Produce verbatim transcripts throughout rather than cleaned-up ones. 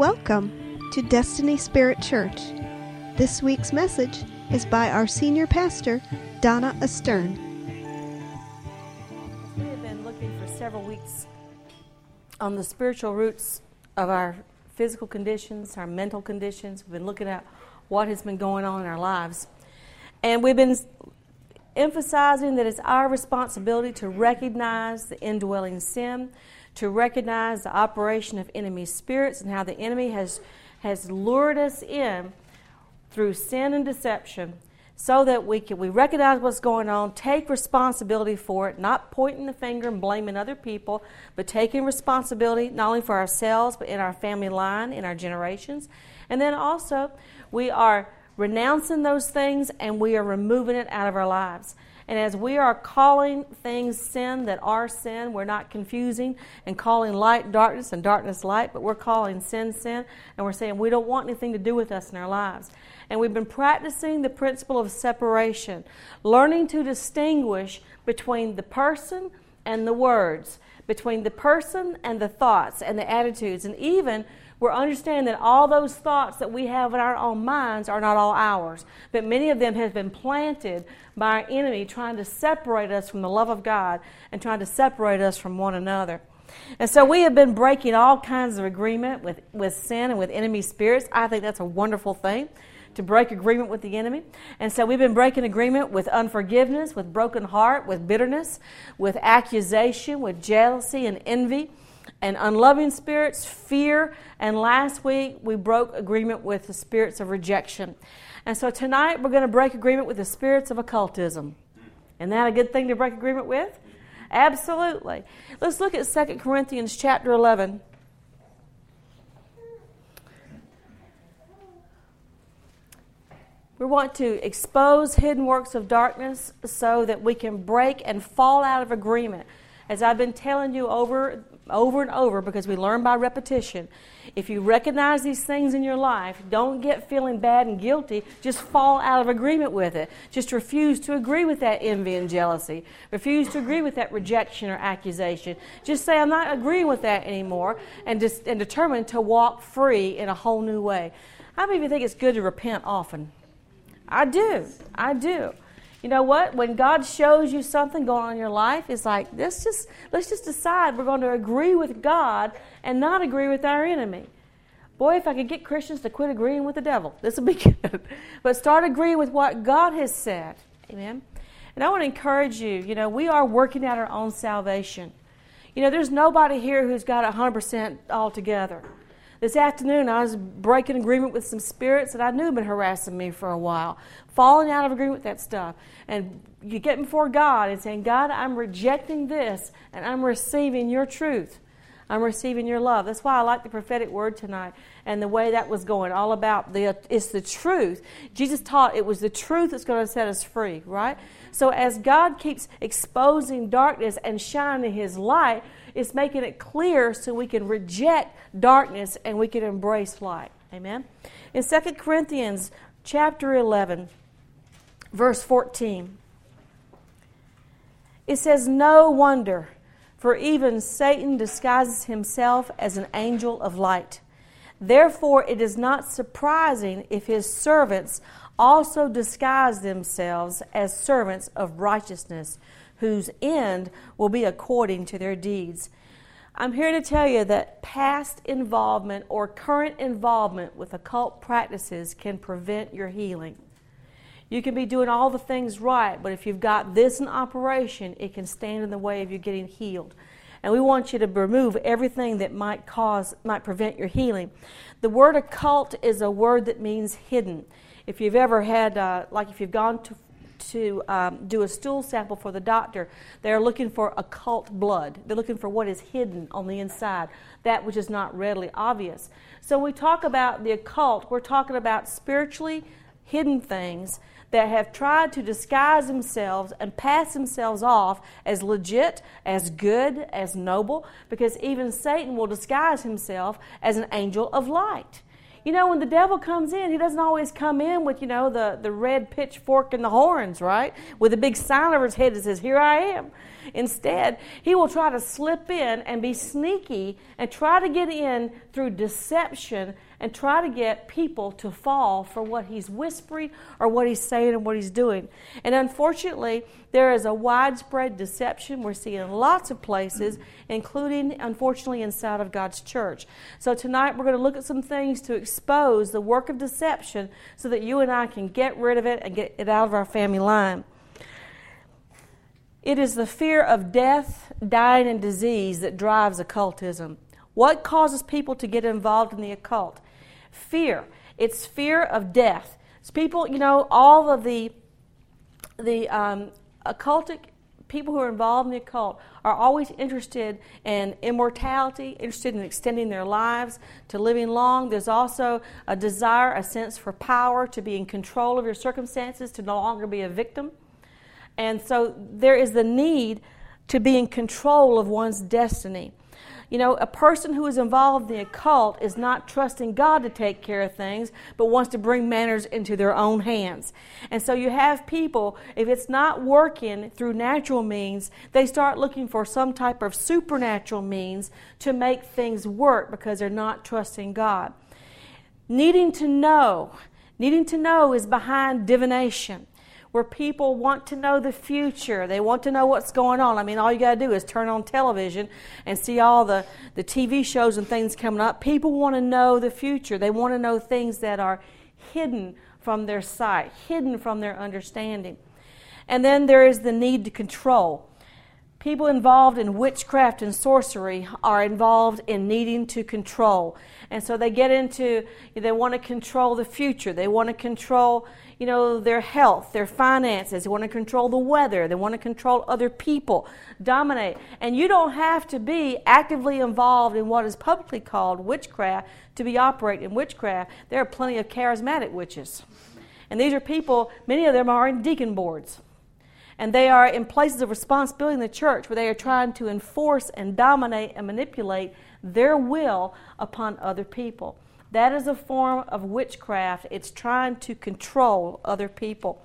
Welcome to Destiny Spirit Church. This week's message is by our senior pastor, Donna Astern. We have been looking for several weeks on the spiritual roots of our physical conditions, our mental conditions. We've been looking at what has been going on in our lives. And we've been emphasizing that it's our responsibility to recognize the indwelling sin, to recognize the operation of enemy spirits and how the enemy has, has lured us in through sin and deception so that we can we recognize what's going on, take responsibility for it, not pointing the finger and blaming other people, but taking responsibility not only for ourselves but in our family line, in our generations. And then also we are renouncing those things and we are removing it out of our lives. And as we are calling things sin that are sin, we're not confusing and calling light darkness and darkness light, but we're calling sin sin, and we're saying we don't want anything to do with us in our lives. And we've been practicing the principle of separation, learning to distinguish between the person and the words, between the person and the thoughts and the attitudes, and even we're understanding that all those thoughts that we have in our own minds are not all ours, but many of them have been planted by our enemy trying to separate us from the love of God and trying to separate us from one another. And so we have been breaking all kinds of agreement with, with sin and with enemy spirits. I think that's a wonderful thing, to break agreement with the enemy. And so we've been breaking agreement with unforgiveness, with broken heart, with bitterness, with accusation, with jealousy and envy, and unloving spirits, fear, and last week we broke agreement with the spirits of rejection. And so tonight we're going to break agreement with the spirits of occultism. Isn't that a good thing to break agreement with? Absolutely. Let's look at Second Corinthians chapter eleven. We want to expose hidden works of darkness so that we can break and fall out of agreement. As I've been telling you over over and over, because we learn by repetition, if you recognize these things in your life, don't get feeling bad and guilty. Just fall out of agreement with it. Just refuse to agree with that envy and jealousy. Refuse to agree with that rejection or accusation. Just say, I'm not agreeing with that anymore, and just and determine to walk free in a whole new way. How many of you think it's good to repent often? I do. I do. You know what? When God shows you something going on in your life, it's like, let's just, let's just decide we're going to agree with God and not agree with our enemy. Boy, if I could get Christians to quit agreeing with the devil, this would be good. But start agreeing with what God has said. Amen? And I want to encourage you, you know, we are working out our own salvation. You know, there's nobody here who's got one hundred percent all together. This afternoon, I was breaking agreement with some spirits that I knew had been harassing me for a while, falling out of agreement with that stuff. And you get before God and saying, God, I'm rejecting this, and I'm receiving your truth. I'm receiving your love. That's why I like the prophetic word tonight and the way that was going, all about the it's the truth. Jesus taught it was the truth that's going to set us free, right? So as God keeps exposing darkness and shining his light, it's making it clear so we can reject darkness and we can embrace light. Amen? In Second Corinthians chapter eleven, verse fourteen, it says, no wonder, for even Satan disguises himself as an angel of light. Therefore, it is not surprising if his servants also disguise themselves as servants of righteousness, whose end will be according to their deeds. I'm here to tell you that past involvement or current involvement with occult practices can prevent your healing. You can be doing all the things right, but if you've got this in operation, it can stand in the way of you getting healed. And we want you to remove everything that might cause, might prevent your healing. The word occult is a word that means hidden. If you've ever had, uh, like if you've gone to to um, do a stool sample for the doctor, they're looking for occult blood. They're looking for what is hidden on the inside, that which is not readily obvious. So when we talk about the occult, we're talking about spiritually hidden things that have tried to disguise themselves and pass themselves off as legit, as good, as noble, because even Satan will disguise himself as an angel of light. you know, when the devil comes in, he doesn't always come in with, you know, the, the red pitchfork and the horns, right? With a big sign over his head that says, "Here I am." Instead, he will try to slip in and be sneaky and try to get in through deception and try to get people to fall for what he's whispering or what he's saying and what he's doing. And unfortunately, there is a widespread deception we're seeing in lots of places, including, unfortunately, inside of God's church. So tonight we're going to look at some things to expose the work of deception so that you and I can get rid of it and get it out of our family line. It is the fear of death, dying, and disease that drives occultism. What causes people to get involved in the occult? Fear. It's fear of death. It's people, you know, all of the the um, occultic people who are involved in the occult are always interested in immortality, interested in extending their lives to living long. There's also a desire, a sense for power, to be in control of your circumstances, to no longer be a victim. And so there is the need to be in control of one's destiny. You know, a person who is involved in the occult is not trusting God to take care of things, but wants to bring matters into their own hands. And so you have people, if it's not working through natural means, they start looking for some type of supernatural means to make things work because they're not trusting God. Needing to know. Needing to know is behind divination, where people want to know the future. They want to know what's going on. I mean, all you got to do is turn on television and see all the, the T V shows and things coming up. People want to know the future. They want to know things that are hidden from their sight, hidden from their understanding. And then there is the need to control. People involved in witchcraft and sorcery are involved in needing to control. And so they get into, they want to control the future. They want to control, you know, their health, their finances. They want to control the weather. They want to control other people, dominate. And you don't have to be actively involved in what is publicly called witchcraft to be operating in witchcraft. There are plenty of charismatic witches. And these are people, many of them are in deacon boards. And they are in places of responsibility in the church where they are trying to enforce and dominate and manipulate their will upon other people. That is a form of witchcraft. It's trying to control other people.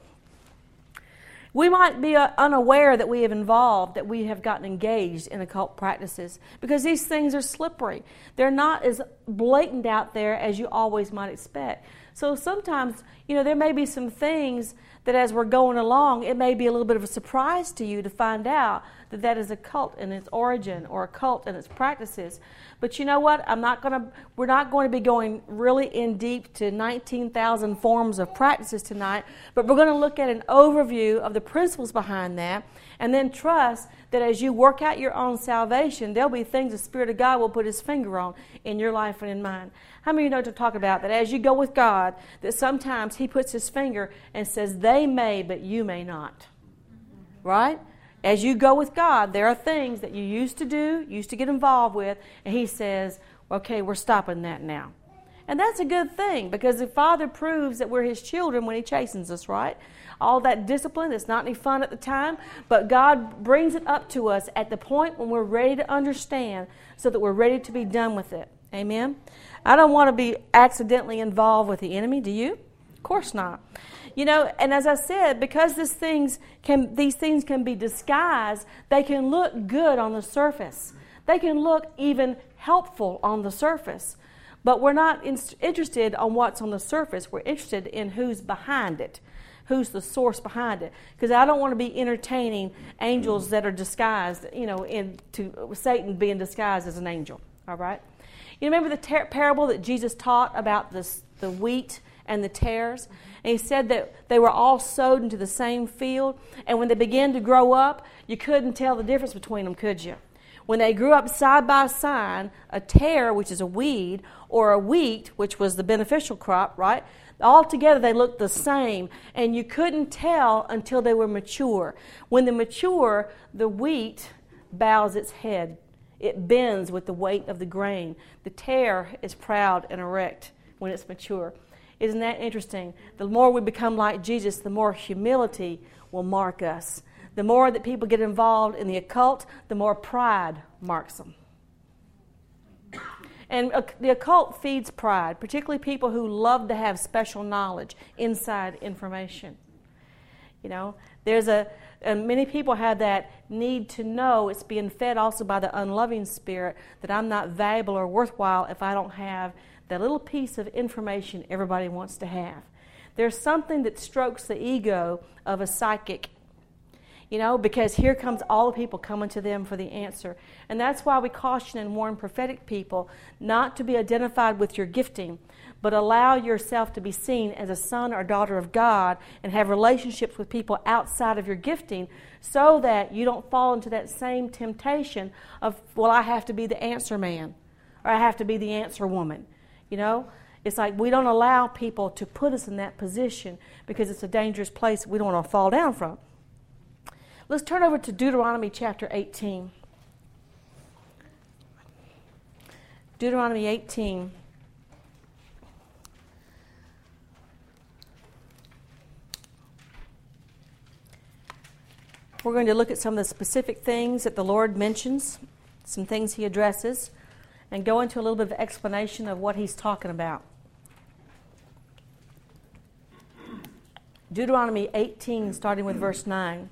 We might be unaware that we have involved, that we have gotten engaged in occult practices, because these things are slippery. They're not as blatant out there as you always might expect. So sometimes, you know, there may be some things that as we're going along, it may be a little bit of a surprise to you to find out that that is occult in its origin or occult in its practices. But you know what? I'm not going to. We're not going to be going really in deep to nineteen thousand forms of practices tonight, but we're going to look at an overview of the principles behind that, and then trust that as you work out your own salvation, there'll be things the Spirit of God will put His finger on in your life and in mine. How many of you know what I'm talking about? That as you go with God, that sometimes He puts His finger and says, "They may, but you may not." Right? As you go with God, there are things that you used to do, used to get involved with, and He says, "Okay, we're stopping that now." And that's a good thing, because the Father proves that we're His children when He chastens us, right? All that discipline, it's not any fun at the time, but God brings it up to us at the point when we're ready to understand so that we're ready to be done with it. Amen? I don't want to be accidentally involved with the enemy, do you? Of course not. You know, and as I said, because these things can, these things can be disguised, they can look good on the surface. They can look even helpful on the surface. But we're not in, interested on what's on the surface. We're interested in who's behind it, who's the source behind it. Because I don't want to be entertaining angels that are disguised, you know, in, to Satan being disguised as an angel. All right? You remember the ter- parable that Jesus taught about this, the wheat and the tares? And He said that they were all sowed into the same field, and when they began to grow up, you couldn't tell the difference between them, could you? When they grew up side by side, a tare, which is a weed, or a wheat, which was the beneficial crop, right? All together they looked the same, and you couldn't tell until they were mature. When they mature, the wheat bows its head. It bends with the weight of the grain. The tare is proud and erect when it's mature. Isn't that interesting? The more we become like Jesus, the more humility will mark us. The more that people get involved in the occult, the more pride marks them. And uh, the occult feeds pride, particularly people who love to have special knowledge, inside information. You know, there's a, uh, many people have that need to know. It's being fed also by the unloving spirit that I'm not valuable or worthwhile if I don't have that little piece of information everybody wants to have. There's something that strokes the ego of a psychic, you know, because here comes all the people coming to them for the answer. And that's why we caution and warn prophetic people not to be identified with your gifting, but allow yourself to be seen as a son or daughter of God and have relationships with people outside of your gifting so that you don't fall into that same temptation of, well, I have to be the answer man, or I have to be the answer woman, you know. It's like we don't allow people to put us in that position because it's a dangerous place we don't want to fall down from. Let's turn over to Deuteronomy chapter eighteen. Deuteronomy eighteen. We're going to look at some of the specific things that the Lord mentions, some things He addresses, and go into a little bit of explanation of what He's talking about. Deuteronomy eighteen, starting with verse nine.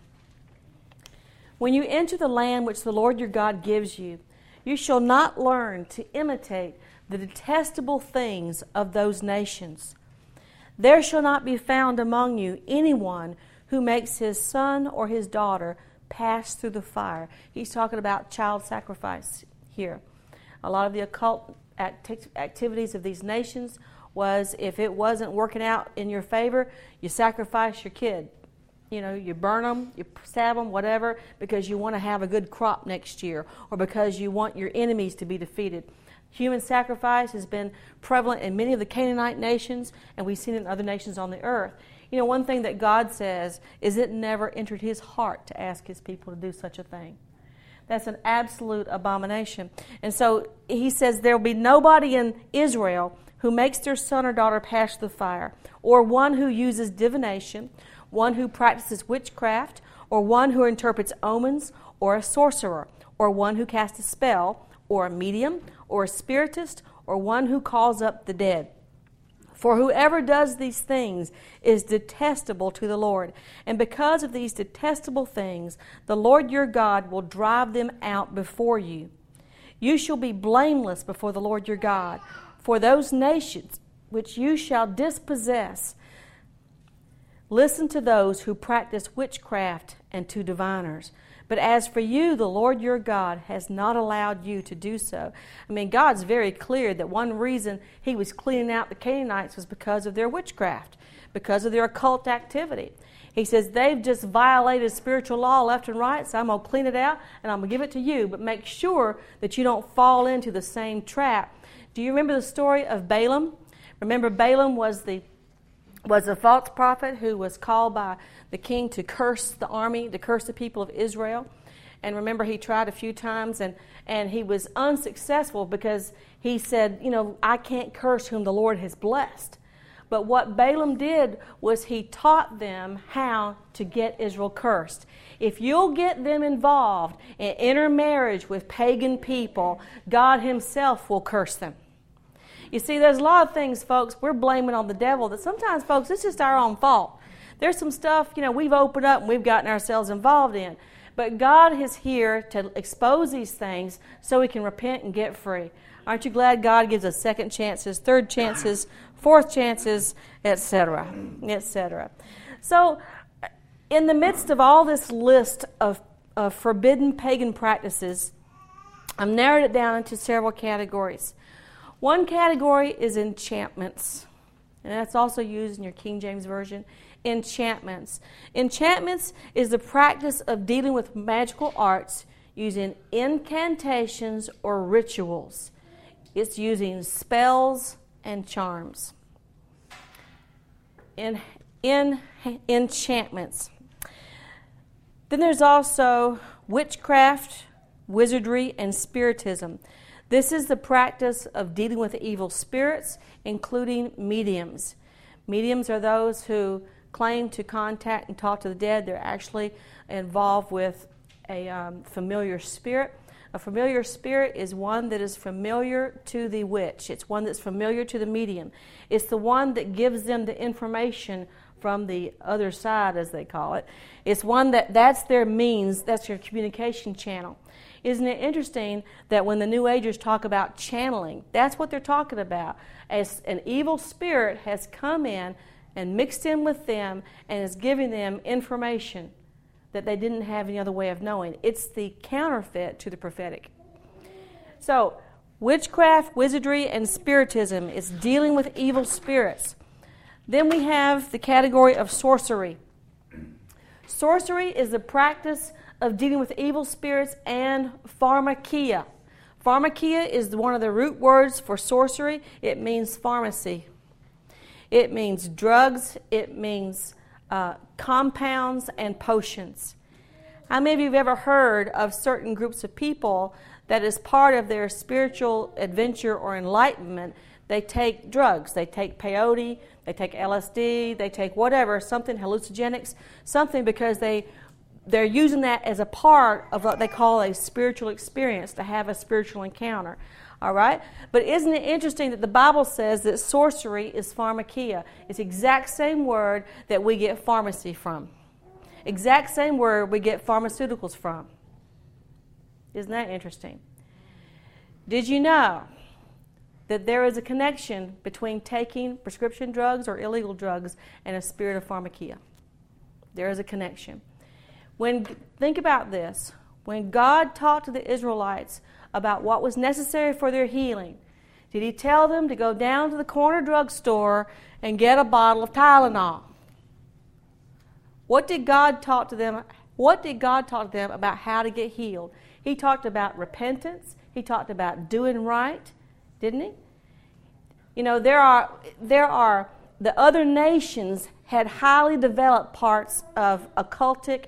When you enter the land which the Lord your God gives you, you shall not learn to imitate the detestable things of those nations. There shall not be found among you anyone who makes his son or his daughter pass through the fire. He's talking about child sacrifice here. A lot of the occult acti- activities of these nations was, if it wasn't working out in your favor, you sacrifice your kid. You know, you burn them, you stab them, whatever, because you want to have a good crop next year or because you want your enemies to be defeated. Human sacrifice has been prevalent in many of the Canaanite nations, and we've seen it in other nations on the earth. You know, one thing that God says is it never entered His heart to ask His people to do such a thing. That's an absolute abomination. And so He says there will be nobody in Israel who makes their son or daughter pass the fire, or one who uses divination, one who practices witchcraft, or one who interprets omens, or a sorcerer, or one who casts a spell, or a medium, or a spiritist, or one who calls up the dead. For whoever does these things is detestable to the Lord, and because of these detestable things, the Lord your God will drive them out before you. You shall be blameless before the Lord your God, for those nations which you shall dispossess. Listen to those who practice witchcraft and to diviners. But as for you, the Lord your God has not allowed you to do so. I mean, God's very clear that one reason He was cleaning out the Canaanites was because of their witchcraft, because of their occult activity. He says, they've just violated spiritual law left and right, so I'm going to clean it out and I'm going to give it to you. But make sure that you don't fall into the same trap. Do you remember the story of Balaam? Remember, Balaam was the was a false prophet who was called by the king to curse the army, to curse the people of Israel. And remember, he tried a few times, and, and he was unsuccessful because he said, you know, I can't curse whom the Lord has blessed. But what Balaam did was he taught them how to get Israel cursed. If you'll get them involved in intermarriage with pagan people, God Himself will curse them. You see, there's a lot of things, folks, we're blaming on the devil that sometimes, folks, it's just our own fault. There's some stuff, you know, we've opened up and we've gotten ourselves involved in. But God is here to expose these things so we can repent and get free. Aren't you glad God gives us second chances, third chances, fourth chances, et cetera, et cetera? So in the midst of all this list of, of forbidden pagan practices, I've narrowed it down into several categories. One category is enchantments, and that's also used in your King James Version. Enchantments. Enchantments is the practice of dealing with magical arts using incantations or rituals. It's using spells and charms. In, in, enchantments. Then there's also witchcraft, wizardry, and spiritism. This is the practice of dealing with evil spirits, including mediums. Mediums are those who claim to contact and talk to the dead. They're actually involved with a um, familiar spirit. A familiar spirit is one that is familiar to the witch. It's one that's familiar to the medium. It's the one that gives them the information from the other side, as they call it. It's one that that's their means, that's their communication channel. Isn't it interesting that when the New Agers talk about channeling, that's what they're talking about. As an evil spirit has come in and mixed in with them and is giving them information that they didn't have any other way of knowing. It's the counterfeit to the prophetic. So, witchcraft, wizardry, and spiritism is dealing with evil spirits. Then we have the category of sorcery. Sorcery is the practice of dealing with evil spirits and pharmakia. Pharmakia is one of the root words for sorcery. It means pharmacy. It means drugs. It means Uh, compounds and potions. How many of you have ever heard of certain groups of people that as part of their spiritual adventure or enlightenment, they take drugs, they take peyote, they take L S D, they take whatever, something, hallucinogenics, something, because they, they're using that as a part of what they call a spiritual experience, to have a spiritual encounter. All right? But isn't it interesting that the Bible says that sorcery is pharmakia? It's the exact same word that we get pharmacy from. Exact same word we get pharmaceuticals from. Isn't that interesting? Did you know that there is a connection between taking prescription drugs or illegal drugs and a spirit of pharmakia? There is a connection. When, think about this. When God talked to the Israelites about what was necessary for their healing, did he tell them to go down to the corner drugstore and get a bottle of Tylenol? What did God talk to them? What did God talk to them about how to get healed? He talked about repentance. He talked about doing right, didn't he? You know, there are there are the other nations had highly developed parts of occultic,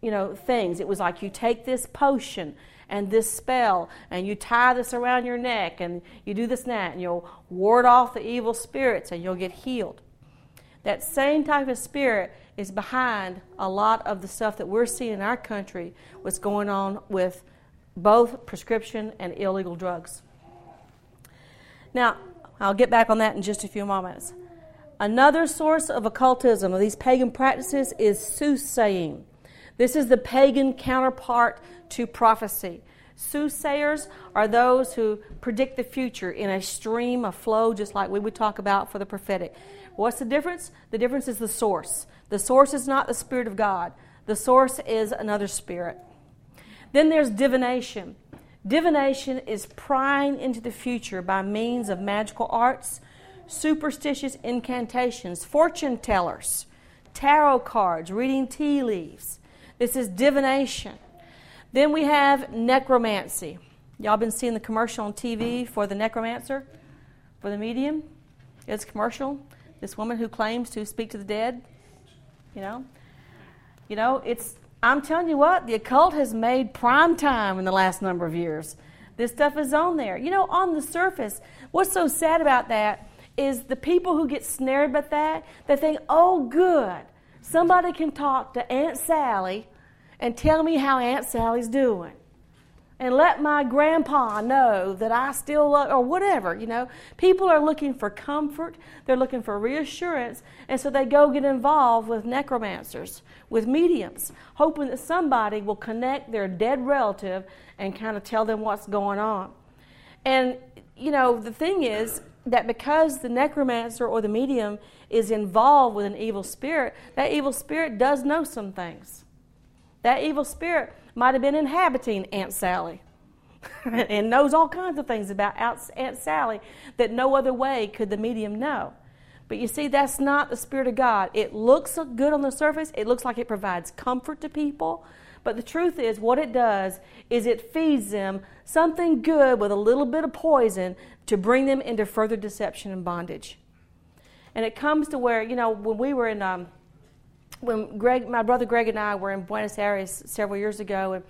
you know, things. It was like you take this potion and this spell, and you tie this around your neck, and you do this and that, and you'll ward off the evil spirits, and you'll get healed. That same type of spirit is behind a lot of the stuff that we're seeing in our country, what's going on with both prescription and illegal drugs. Now, I'll get back on that in just a few moments. Another source of occultism, of these pagan practices, is soothsaying. This is the pagan counterpart to prophecy. Soothsayers are those who predict the future in a stream, a flow, just like we would talk about for the prophetic. What's the difference? The difference is the source. The source is not the Spirit of God. The source is another spirit. Then there's divination. Divination is prying into the future by means of magical arts, superstitious incantations, fortune tellers, tarot cards, reading tea leaves. This is divination. Then we have necromancy. Y'all been seeing the commercial on T V for the necromancer, for the medium? It's commercial. This woman who claims to speak to the dead. You know? You know, it's, I'm telling you what, the occult has made prime time in the last number of years. This stuff is on there. You know, on the surface, what's so sad about that is the people who get snared by that, they think, oh, good, somebody can talk to Aunt Sally and tell me how Aunt Sally's doing. And let my grandpa know that I still love, or whatever, you know. People are looking for comfort. They're looking for reassurance. And so they go get involved with necromancers, with mediums, hoping that somebody will connect their dead relative and kind of tell them what's going on. And, you know, the thing is that because the necromancer or the medium is involved with an evil spirit, that evil spirit does know some things. That evil spirit might have been inhabiting Aunt Sally and knows all kinds of things about Aunt Sally that no other way could the medium know. But you see, that's not the Spirit of God. It looks good on the surface. It looks like it provides comfort to people. But the truth is, what it does is it feeds them something good with a little bit of poison to bring them into further deception and bondage. And it comes to where, you know, when we were in... Um, When Greg, my brother Greg and I were in Buenos Aires several years ago, and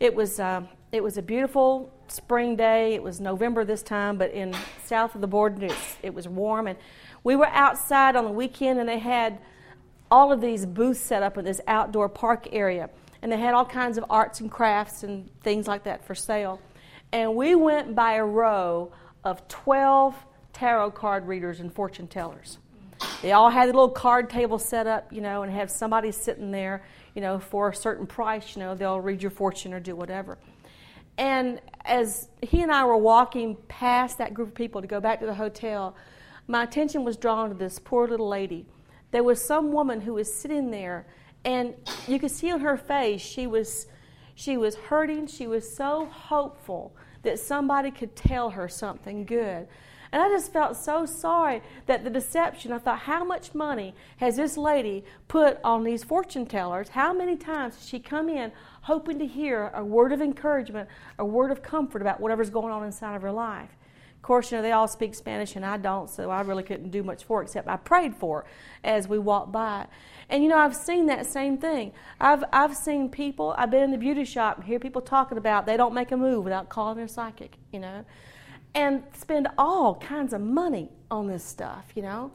it was uh, it was a beautiful spring day. It was November this time, but in south of the border, it was warm. And we were outside on the weekend, and they had all of these booths set up in this outdoor park area. and they had all kinds of arts and crafts and things like that for sale. And we went by a row of twelve tarot card readers and fortune tellers. They all had a little card table set up, you know, and have somebody sitting there, you know, for a certain price, you know, they'll read your fortune or do whatever. And as he and I were walking past that group of people to go back to the hotel, my attention was drawn to this poor little lady. There was some woman who was sitting there, and you could see on her face she was she was hurting. She was so hopeful that somebody could tell her something good. And I just felt so sorry that the deception, I thought, how much money has this lady put on these fortune tellers? How many times has she come in hoping to hear a word of encouragement, a word of comfort about whatever's going on inside of her life? Of course, you know, they all speak Spanish and I don't, so I really couldn't do much for it, except I prayed for her as we walked by. And, you know, I've seen that same thing. I've, I've seen people, I've been in the beauty shop and hear people talking about they don't make a move without calling their psychic, you know. And spend all kinds of money on this stuff, you know.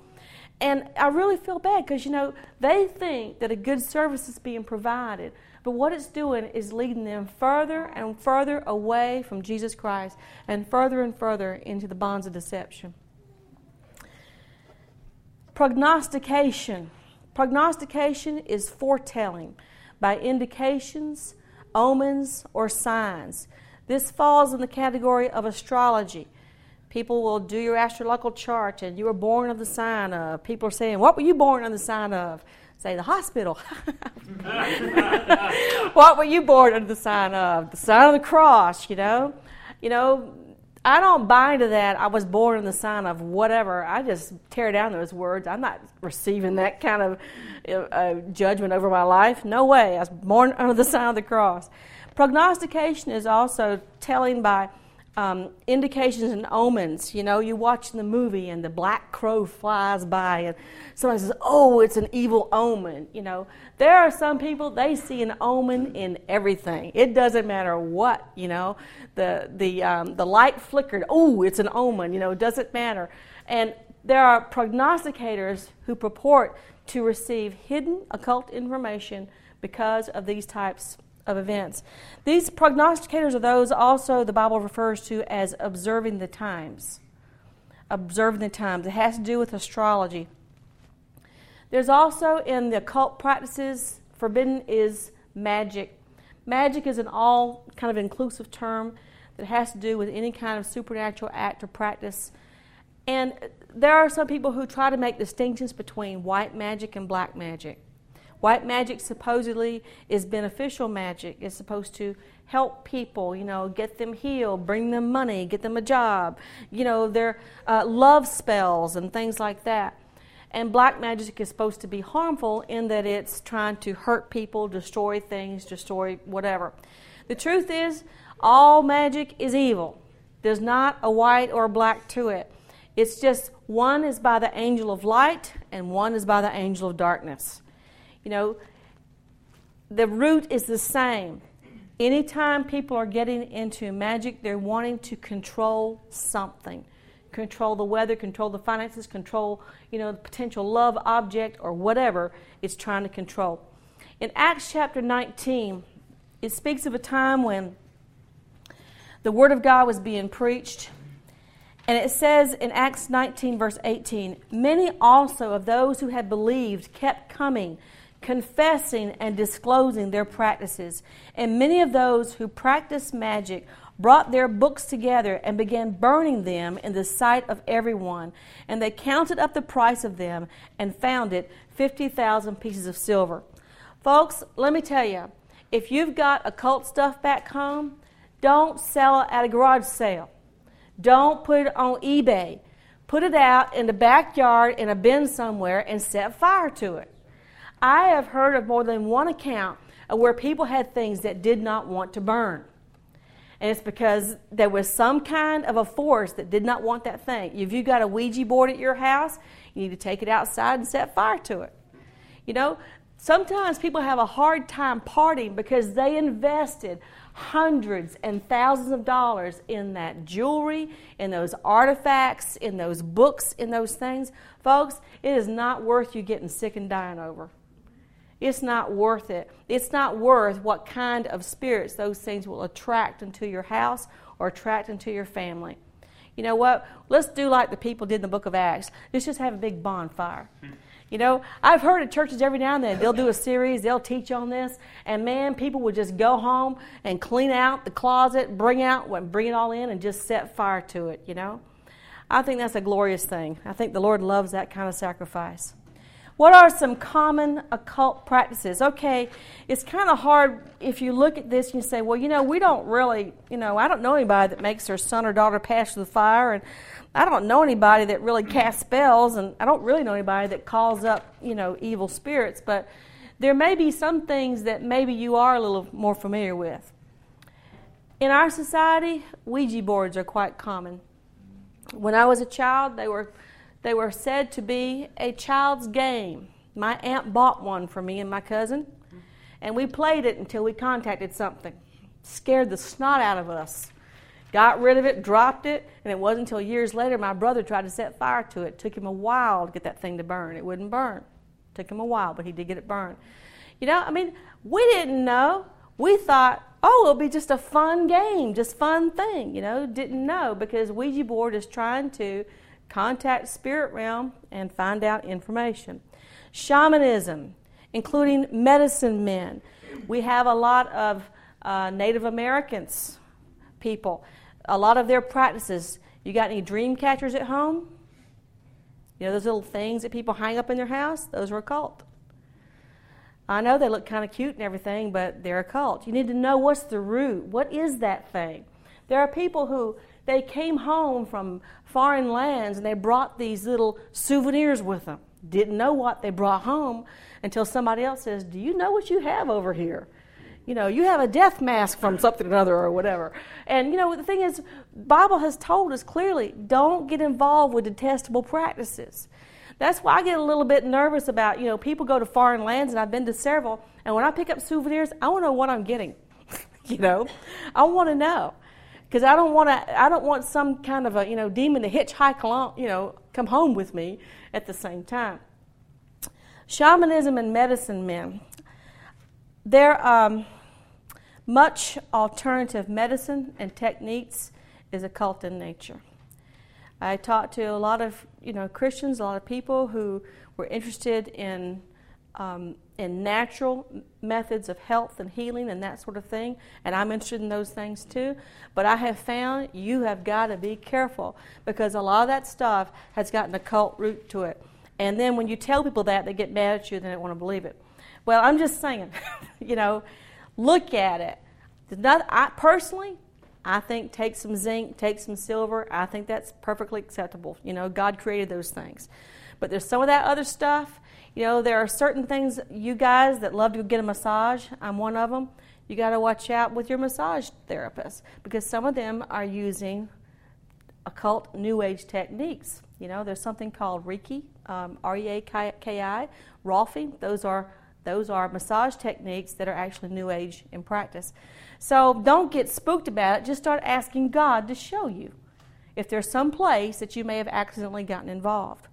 And I really feel bad because, you know, they think that a good service is being provided, but what it's doing is leading them further and further away from Jesus Christ and further and further into the bonds of deception. Prognostication. Prognostication is foretelling by indications, omens, or signs. This falls in the category of astrology. People will do your astrological chart and you were born of the sign of. People are saying, what were you born of the sign of? Say, the hospital. What were you born under the sign of? The sign of the cross, you know. You know, I don't buy into that. I was born in the sign of whatever. I just tear down those words. I'm not receiving that kind of uh, judgment over my life. No way. I was born under the sign of the cross. Prognostication is also telling by um, indications and omens. You know, you're watching the movie and the black crow flies by and somebody says, oh, it's an evil omen. You know, there are some people, they see an omen in everything. It doesn't matter what, you know. The, the, um, the light flickered, oh, it's an omen. You know, it doesn't matter. And there are prognosticators who purport to receive hidden occult information because of these types of events. These prognosticators are those also the Bible refers to as observing the times. Observing the times. It has to do with astrology. There's also in the occult practices, forbidden is magic. Magic is an all kind of inclusive term that has to do with any kind of supernatural act or practice. And there are some people who try to make distinctions between white magic and black magic. White magic supposedly is beneficial magic. It's supposed to help people, you know, get them healed, bring them money, get them a job, you know, their uh, love spells and things like that. And black magic is supposed to be harmful in that it's trying to hurt people, destroy things, destroy whatever. The truth is, all magic is evil. There's not a white or a black to it. It's just one is by the angel of light and one is by the angel of darkness. You know, the root is the same. Anytime people are getting into magic, they're wanting to control something. Control the weather, control the finances, control, you know, the potential love object or whatever it's trying to control. In Acts chapter nineteen, it speaks of a time when the Word of God was being preached. And it says in Acts nineteen, verse eighteen, many also of those who had believed kept coming, confessing and disclosing their practices. And many of those who practiced magic brought their books together and began burning them in the sight of everyone. And they counted up the price of them and found it fifty thousand pieces of silver. Folks, let me tell you, if you've got occult stuff back home, don't sell it at a garage sale. Don't put it on eBay. Put it out in the backyard in a bin somewhere and set fire to it. I have heard of more than one account of where people had things that did not want to burn. And it's because there was some kind of a force that did not want that thing. If you've got a Ouija board at your house, you need to take it outside and set fire to it. You know, sometimes people have a hard time parting because they invested hundreds and thousands of dollars in that jewelry, in those artifacts, in those books, in those things. Folks, it is not worth you getting sick and dying over. It's not worth it. It's not worth what kind of spirits those things will attract into your house or attract into your family. You know what? Let's do like the people did in the book of Acts. Let's just have a big bonfire. You know, I've heard of churches every now and then, they'll do a series, they'll teach on this, and man, people would just go home and clean out the closet, bring out, bring it all in, and just set fire to it, you know. I think that's a glorious thing. I think the Lord loves that kind of sacrifice. What are some common occult practices? Okay, it's kind of hard if you look at this and you say, well, you know, we don't really, you know, I don't know anybody that makes their son or daughter pass through the fire, and I don't know anybody that really casts spells, and I don't really know anybody that calls up, you know, evil spirits, but there may be some things that maybe you are a little more familiar with. In our society, Ouija boards are quite common. When I was a child, they were... They were said to be a child's game. My aunt bought one for me and my cousin, and we played it until we contacted something. Scared the snot out of us. Got rid of it, dropped it, and it wasn't until years later my brother tried to set fire to it. Took him a while to get that thing to burn. It wouldn't burn. Took him a while, but he did get it burned. You know, I mean, we didn't know. We thought, oh, it'll be just a fun game, just fun thing, you know. Didn't know, because Ouija board is trying to contact spirit realm and find out information. Shamanism, including medicine men. We have a lot of uh, Native Americans people. A lot of their practices. You got any dream catchers at home? You know those little things that people hang up in their house? Those are occult. I know they look kind of cute and everything, but they're occult. You need to know what's the root. What is that thing? There are people who they came home from foreign lands and they brought these little souvenirs with them. Didn't know what they brought home until somebody else says, do you know what you have over here? You know, you have a death mask from something or another or whatever. And you know, the thing is, the Bible has told us clearly, don't get involved with detestable practices. That's why I get a little bit nervous about, you know, people go to foreign lands, and I've been to several, and when I pick up souvenirs, I want to know what I'm getting. You know, I want to know. Because I don't want to, I don't want some kind of a, you know, demon to hitchhike along, you know, come home with me at the same time. Shamanism and medicine men. There, um, much alternative medicine and techniques is occult in nature. I talked to a lot of, you know, Christians, a lot of people who were interested in um, in natural methods of health and healing and that sort of thing, and I'm interested in those things too, but I have found you have got to be careful, because a lot of that stuff has got an occult root to it, and then when you tell people that, they get mad at you and they don't want to believe it. Well, I'm just saying, you know, look at it. Not, I, personally, I think take some zinc, take some silver, I think that's perfectly acceptable. You know, God created those things. But there's some of that other stuff. You know, there are certain things, you guys that love to get a massage, I'm one of them, you got to watch out with your massage therapist, because some of them are using occult New Age techniques. You know, there's something called Reiki, um, R E A K I, Rolfing. Those are, those are massage techniques that are actually New Age in practice. So don't get spooked about it. Just start asking God to show you if there's some place that you may have accidentally gotten involved.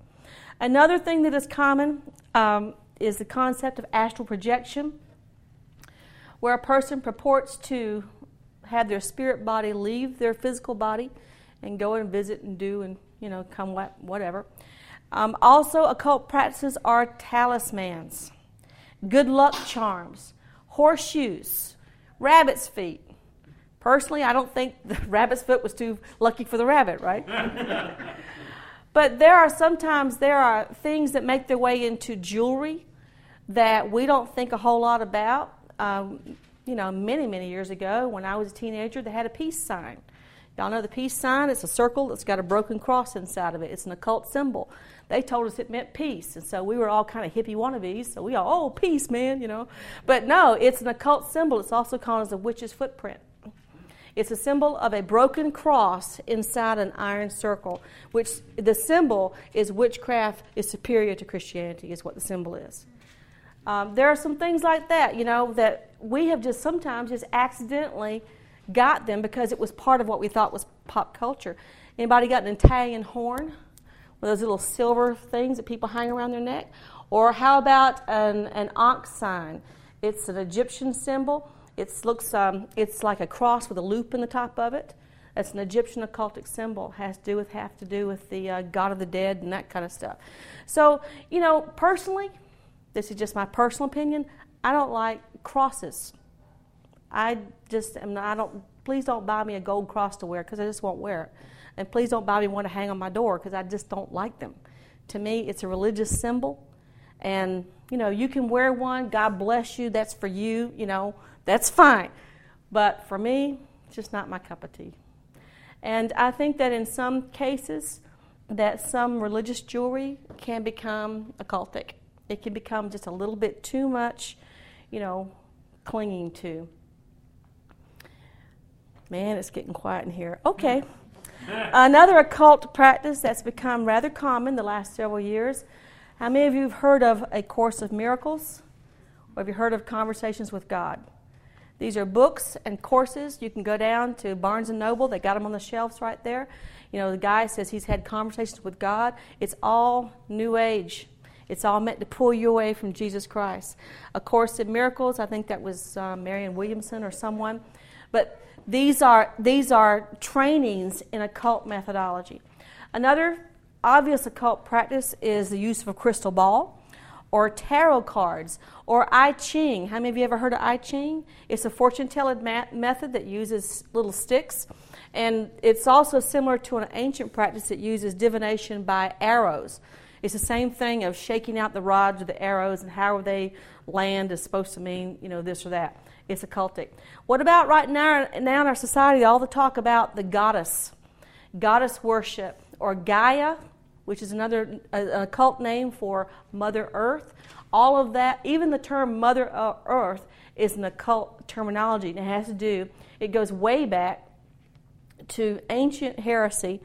Another thing that is common um, is the concept of astral projection, where a person purports to have their spirit body leave their physical body and go and visit and do and, you know, come whatever. Um, also, occult practices are talismans, good luck charms, horseshoes, rabbit's feet. Personally, I don't think the rabbit's foot was too lucky for the rabbit, right? But there are sometimes there are things that make their way into jewelry that we don't think a whole lot about. Um, you know, many, many years ago when I was a teenager, they had a peace sign. Y'all know the peace sign? It's a circle that's got a broken cross inside of it. It's an occult symbol. They told us it meant peace, and so we were all kind of hippie wannabes, so we all, oh, peace, man, you know. But no, it's an occult symbol. It's also called as a witch's footprint. It's a symbol of a broken cross inside an iron circle, which the symbol is witchcraft is superior to Christianity, is what the symbol is. Um, there are some things like that, you know, that we have just sometimes just accidentally got them because it was part of what we thought was pop culture. Anybody got an Italian horn? One of those little silver things that people hang around their neck? Or how about an, an ox sign? It's an Egyptian symbol. It's looks um, it's like a cross with a loop in the top of it. That's an Egyptian occultic symbol. Has to do with have to do with the uh, god of the dead and that kind of stuff. So, you know, personally, this is just my personal opinion. I don't like crosses. I just am not, I don't. Please don't buy me a gold cross to wear because I just won't wear it. And please don't buy me one to hang on my door because I just don't like them. To me, it's a religious symbol. And, you know, you can wear one. God bless you. That's for you. You know, that's fine. But for me, it's just not my cup of tea. And I think that in some cases that some religious jewelry can become occultic. It can become just a little bit too much, you know, clinging to. Man, it's getting quiet in here. Okay. Another occult practice that's become rather common the last several years. How many of you have heard of A Course of Miracles? Or have you heard of Conversations with God? These are books and courses. You can go down to Barnes and Noble. They got them on the shelves right there. You know, the guy says he's had conversations with God. It's all New Age. It's all meant to pull you away from Jesus Christ. A Course in Miracles, I think that was uh, Marianne Williamson or someone. But these are, these are trainings in occult methodology. Another obvious occult practice is the use of a crystal ball, or tarot cards, or I Ching. How many of you ever heard of I Ching? It's a fortune-telling mat- method that uses little sticks, and it's also similar to an ancient practice that uses divination by arrows. It's the same thing of shaking out the rods with the arrows and how they land is supposed to mean, you know, this or that. It's occultic. What about right now, now in our society, all the talk about the goddess, goddess worship, or Gaia, which is another uh, an occult name for Mother Earth. All of that, even the term Mother Earth is an occult terminology, and it has to do, it goes way back to ancient heresy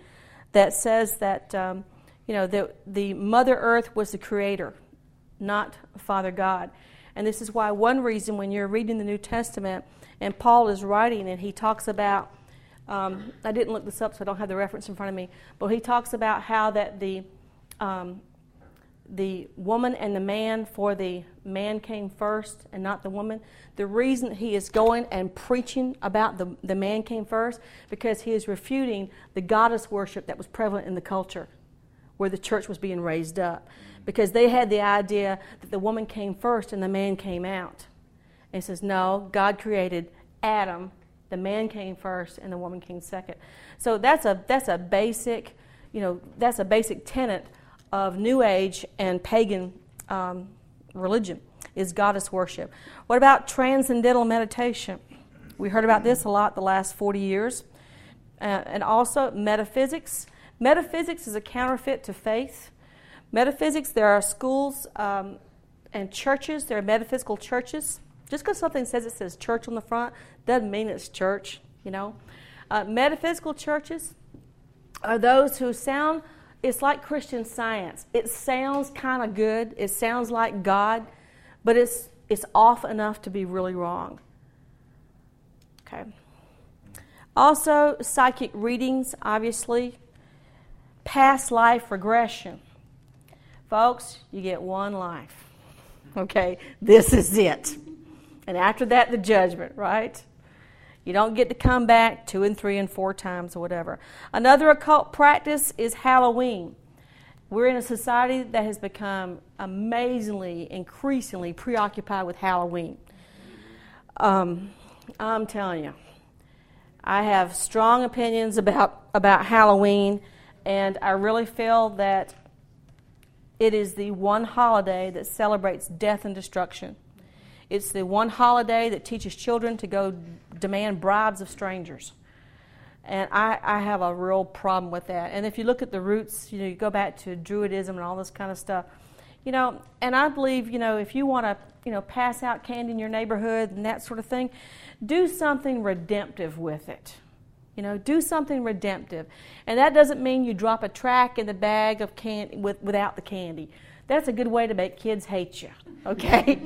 that says that, um, you know, the, the Mother Earth was the creator, not Father God. And this is why one reason when you're reading the New Testament, and Paul is writing, and he talks about Um, I didn't look this up, so I don't have the reference in front of me. But he talks about how that the um, the woman and the man, for the man came first and not the woman. The reason he is going and preaching about the, the man came first, because he is refuting the goddess worship that was prevalent in the culture where the church was being raised up. Because they had the idea that the woman came first and the man came out. And he says, no, God created Adam. The man came first, and the woman came second. So that's a that's a basic, you know, that's a basic tenet of New Age and pagan um, religion is goddess worship. What about transcendental meditation? We heard about this a lot the last forty years, uh, and also metaphysics. Metaphysics is a counterfeit to faith. Metaphysics. There are schools um, and churches. There are metaphysical churches. Just because something says it says church on the front doesn't mean it's church, you know. Uh, metaphysical churches are those who sound, it's like Christian Science. It sounds kind of good. It sounds like God, but it's it's off enough to be really wrong. Okay. Also, psychic readings, obviously. Past life regression. Folks, you get one life. Okay, this is it. And after that, the judgment, right? You don't get to come back two and three and four times or whatever. Another occult practice is Halloween. We're in a society that has become amazingly, increasingly preoccupied with Halloween. Um, I'm telling you, I have strong opinions about, about Halloween, and I really feel that it is the one holiday that celebrates death and destruction. It's the one holiday that teaches children to go demand bribes of strangers. And I, I have a real problem with that. And if you look at the roots, you know, you go back to Druidism and all this kind of stuff. You know, and I believe, you know, if you want to, you know, pass out candy in your neighborhood and that sort of thing, do something redemptive with it. You know, do something redemptive. And that doesn't mean you drop a track in the bag of candy with, without the candy. That's a good way to make kids hate you, okay?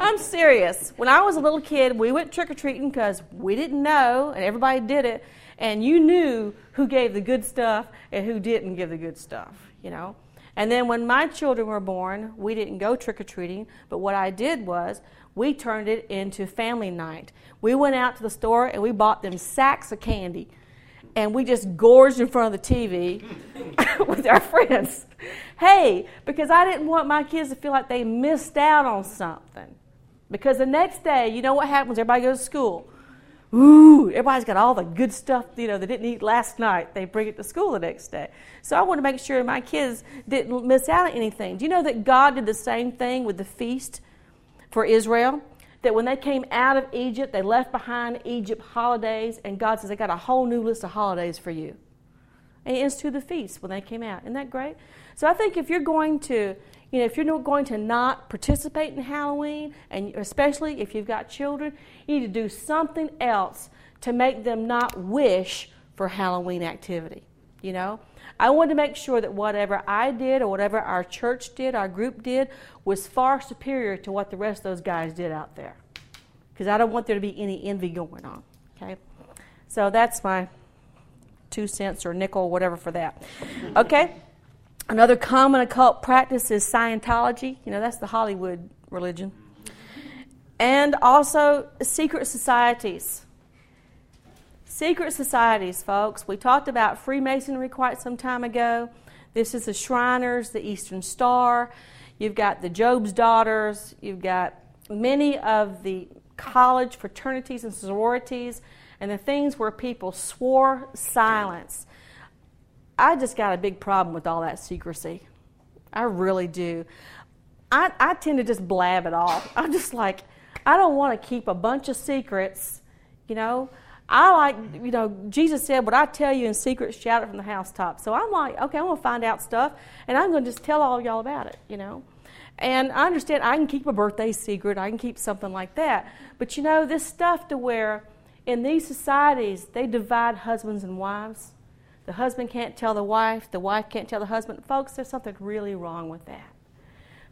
I'm serious. When I was a little kid, we went trick-or-treating because we didn't know, and everybody did it, and you knew who gave the good stuff and who didn't give the good stuff, you know? And then when my children were born, we didn't go trick-or-treating, but what I did was we turned it into family night. We went out to the store and we bought them sacks of candy, and we just gorged in front of the T V with our friends. Hey, because I didn't want my kids to feel like they missed out on something. Because the next day, you know what happens? Everybody goes to school. Ooh, everybody's got all the good stuff, you know, they didn't eat last night. They bring it to school the next day. So I want to make sure my kids didn't miss out on anything. Do you know that God did the same thing with the feast for Israel? That when they came out of Egypt, they left behind Egypt holidays, and God says, I got a whole new list of holidays for you. And He instituted the feast when they came out. Isn't that great? So I think if you're going to, you know, if you're not going to not participate in Halloween, and especially if you've got children, you need to do something else to make them not wish for Halloween activity. You know, I wanted to make sure that whatever I did or whatever our church did, our group did, was far superior to what the rest of those guys did out there, because I don't want there to be any envy going on. Okay, so that's my two cents or nickel or whatever for that. Okay. Another common occult practice is Scientology. You know, that's the Hollywood religion. And also secret societies. Secret societies, folks. We talked about Freemasonry quite some time ago. This is the Shriners, the Eastern Star. You've got the Job's Daughters. You've got many of the college fraternities and sororities and the things where people swore silence. I just got a big problem with all that secrecy. I really do. I, I tend to just blab it all. I'm just like, I don't want to keep a bunch of secrets, you know. I like, you know, Jesus said, what I tell you in secret, shout it from the housetop. So I'm like, okay, I'm going to find out stuff, and I'm going to just tell all y'all about it, you know. And I understand I can keep a birthday secret. I can keep something like that. But, you know, this stuff to where in these societies, they divide husbands and wives. The husband can't tell the wife. The wife can't tell the husband. Folks, there's something really wrong with that.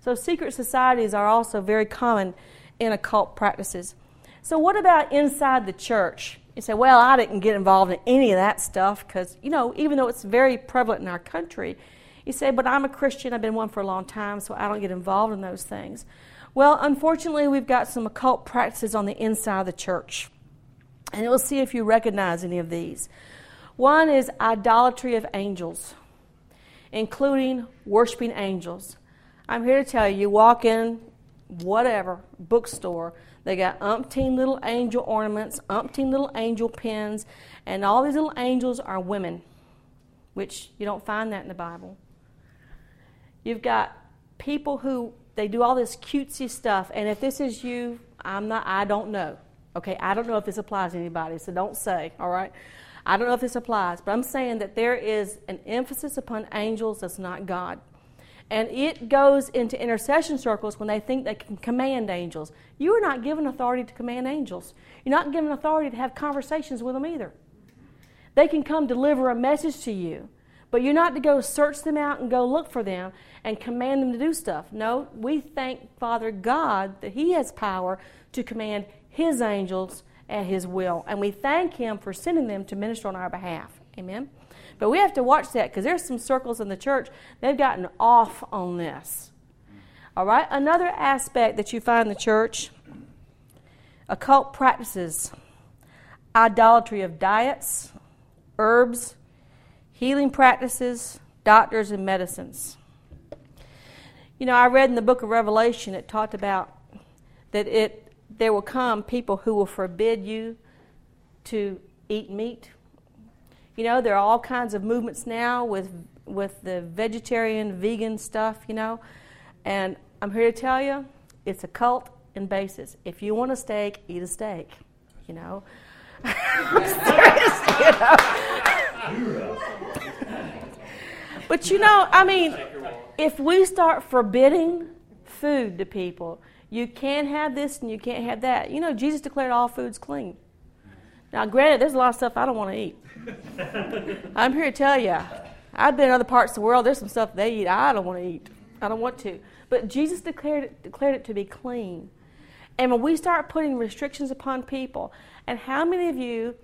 So secret societies are also very common in occult practices. So what about inside the church? You say, well, I didn't get involved in any of that stuff because, you know, even though it's very prevalent in our country, you say, but I'm a Christian. I've been one for a long time, so I don't get involved in those things. Well, unfortunately, we've got some occult practices on the inside of the church. And we'll see if you recognize any of these. One is idolatry of angels, including worshiping angels. I'm here to tell you, you walk in whatever bookstore, they got umpteen little angel ornaments, umpteen little angel pins, and all these little angels are women, which you don't find that in the Bible. You've got people who, they do all this cutesy stuff, and if this is you, I'm not, I don't know. Okay, I don't know if this applies to anybody, so don't say, all right? I don't know if this applies, but I'm saying that there is an emphasis upon angels that's not God. And it goes into intercession circles when they think they can command angels. You are not given authority to command angels. You're not given authority to have conversations with them either. They can come deliver a message to you, but you're not to go search them out and go look for them and command them to do stuff. No, we thank Father God that He has power to command His angels at His will, and we thank Him for sending them to minister on our behalf. Amen? But we have to watch that, because there's some circles in the church, they've gotten off on this. All right? Another aspect that you find in the church, occult practices, idolatry of diets, herbs, healing practices, doctors and medicines. You know, I read in the book of Revelation, it talked about that it there will come people who will forbid you to eat meat. You know, there are all kinds of movements now with with the vegetarian, vegan stuff, you know. And I'm here to tell you, it's a cult and basis. If you want a steak, eat a steak, you know. I'm serious, you know. But, you know, I mean, if we start forbidding food to people, you can't have this and you can't have that. You know, Jesus declared all foods clean. Now, granted, there's a lot of stuff I don't want to eat. I'm here to tell you, I've been in other parts of the world, there's some stuff they eat I don't want to eat. I don't want to. But Jesus declared it, declared it to be clean. And when we start putting restrictions upon people, and how many of you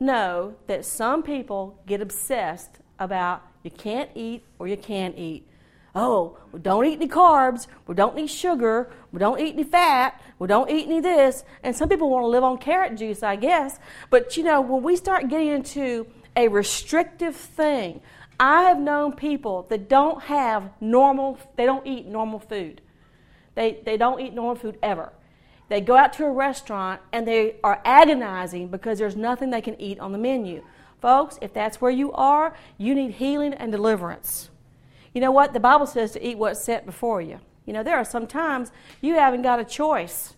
know that some people get obsessed about you can't eat or you can eat? oh, we don't eat any carbs, we don't eat sugar, we don't eat any fat, we don't eat any this. And some people want to live on carrot juice, I guess. But, you know, when we start getting into a restrictive thing, I have known people that don't have normal, they don't eat normal food. They, they don't eat normal food ever. They go out to a restaurant and they are agonizing because there's nothing they can eat on the menu. Folks, if that's where you are, you need healing and deliverance. You know what? The Bible says to eat what's set before you. You know, there are some times you haven't got a choice.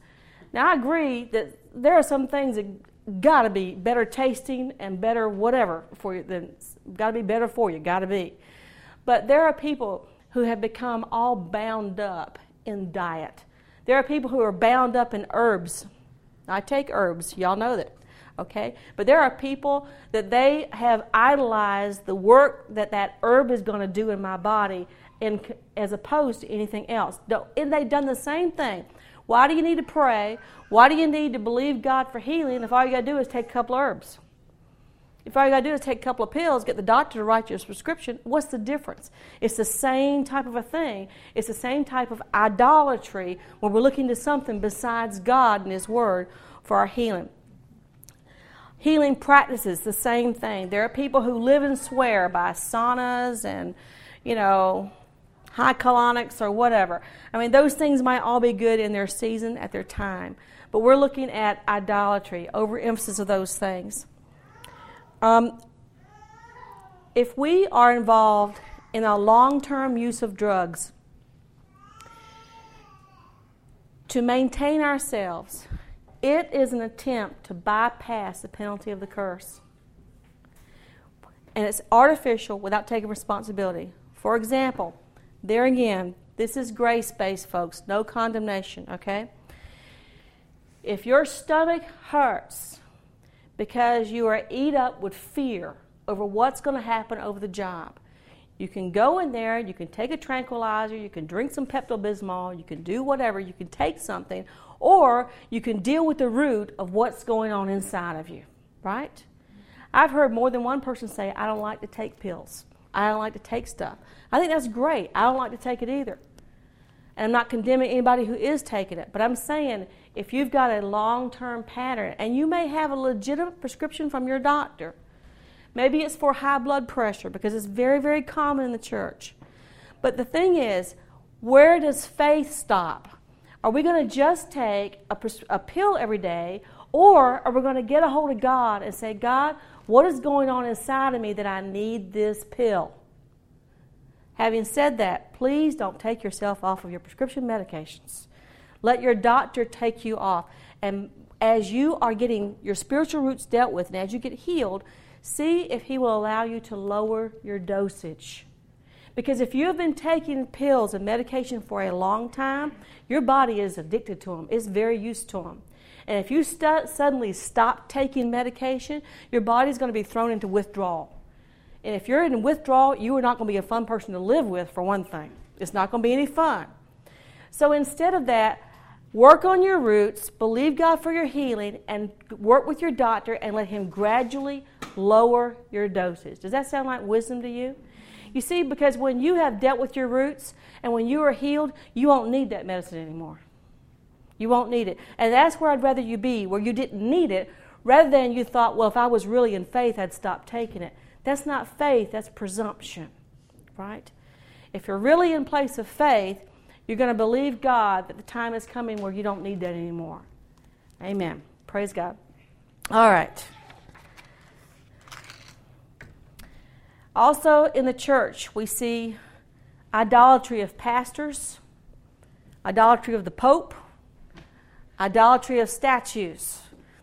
Now, I agree that there are some things that got to be better tasting and better whatever for you, than got to be better for you, got to be. But there are people who have become all bound up in diet. There are people who are bound up in herbs. I take herbs. Y'all know that. Okay? But there are people that they have idolized the work that that herb is going to do in my body in, as opposed to anything else. And they've done the same thing. Why do you need to pray? Why do you need to believe God for healing if all you got to do is take a couple of herbs? If all you got to do is take a couple of pills, get the doctor to write you a prescription, what's the difference? It's the same type of a thing. It's the same type of idolatry when we're looking to something besides God and His Word for our healing. Healing practices, the same thing. There are people who live and swear by saunas and, you know, high colonics or whatever. I mean, those things might all be good in their season at their time. But we're looking at idolatry, overemphasis of those things. Um, if we are involved in a long-term use of drugs to maintain ourselves, it is an attempt to bypass the penalty of the curse. And it's artificial without taking responsibility. For example, there again, this is grace-based, folks. No condemnation, okay? If your stomach hurts because you are eat up with fear over what's going to happen over the job, you can go in there, you can take a tranquilizer, you can drink some Pepto-Bismol, you can do whatever, you can take something, or you can deal with the root of what's going on inside of you, right? I've heard more than one person say, I don't like to take pills. I don't like to take stuff. I think that's great. I don't like to take it either. And I'm not condemning anybody who is taking it, but I'm saying if you've got a long-term pattern, and you may have a legitimate prescription from your doctor, maybe it's for high blood pressure because it's very, very common in the church. But the thing is, where does faith stop? Are we going to just take a, pres- a pill every day, or are we going to get a hold of God and say, God, what is going on inside of me that I need this pill? Having said that, please don't take yourself off of your prescription medications. Let your doctor take you off. And as you are getting your spiritual roots dealt with and as you get healed, see if he will allow you to lower your dosage. Because if you have been taking pills and medication for a long time, your body is addicted to them. It's very used to them. And if you st- suddenly stop taking medication, your body's going to be thrown into withdrawal. And if you're in withdrawal, you are not going to be a fun person to live with, for one thing. It's not going to be any fun. So instead of that, work on your roots, believe God for your healing, and work with your doctor and let him gradually lower your dosage. Does that sound like wisdom to you? You see, because when you have dealt with your roots and when you are healed, you won't need that medicine anymore. You won't need it. And that's where I'd rather you be, where you didn't need it, rather than you thought, well, if I was really in faith, I'd stop taking it. That's not faith, that's presumption, right? If you're really in place of faith, you're going to believe God that the time is coming where you don't need that anymore. Amen. Praise God. All right. Also in the church, we see idolatry of pastors, idolatry of the Pope, idolatry of statues.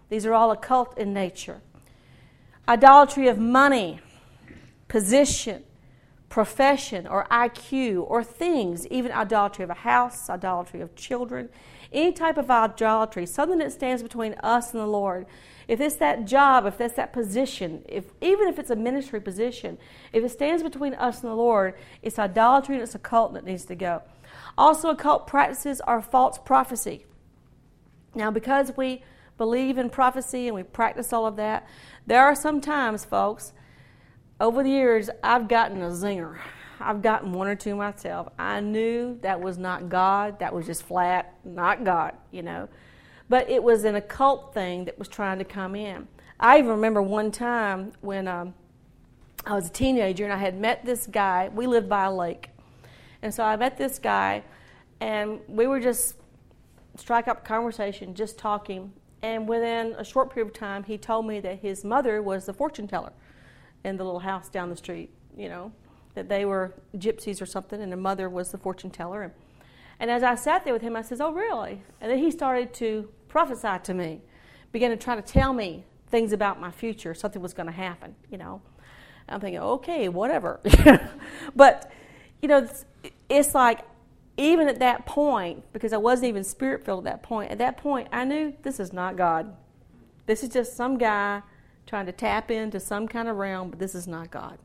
These are all occult in nature. Idolatry of money, position, profession, or I Q, or things, even idolatry of a house, idolatry of children, any type of idolatry, something that stands between us and the Lord. If it's that job, if that's that position, if even if it's a ministry position, if it stands between us and the Lord, it's idolatry and it's occult that needs to go. Also, occult practices are false prophecy. Now, because we believe in prophecy and we practice all of that, there are some times, folks, over the years, I've gotten a zinger. I've gotten one or two myself. I knew that was not God. That was just flat, not God, you know. But it was an occult thing that was trying to come in. I even remember one time when um, I was a teenager and I had met this guy. We lived by a lake. And so I met this guy and we were just strike up conversation, just talking. And within a short period of time, he told me that his mother was the fortune teller in the little house down the street, you know, that they were gypsies or something, and the mother was the fortune teller. And, and as I sat there with him, I says, oh, really? And then he started to prophesy to me, began to try to tell me things about my future, something was going to happen, you know. I'm thinking, okay, whatever. But, you know, it's, it's like, even at that point, because I wasn't even spirit-filled at that point, at that point I knew this is not God. This is just some guy trying to tap into some kind of realm, but this is not God.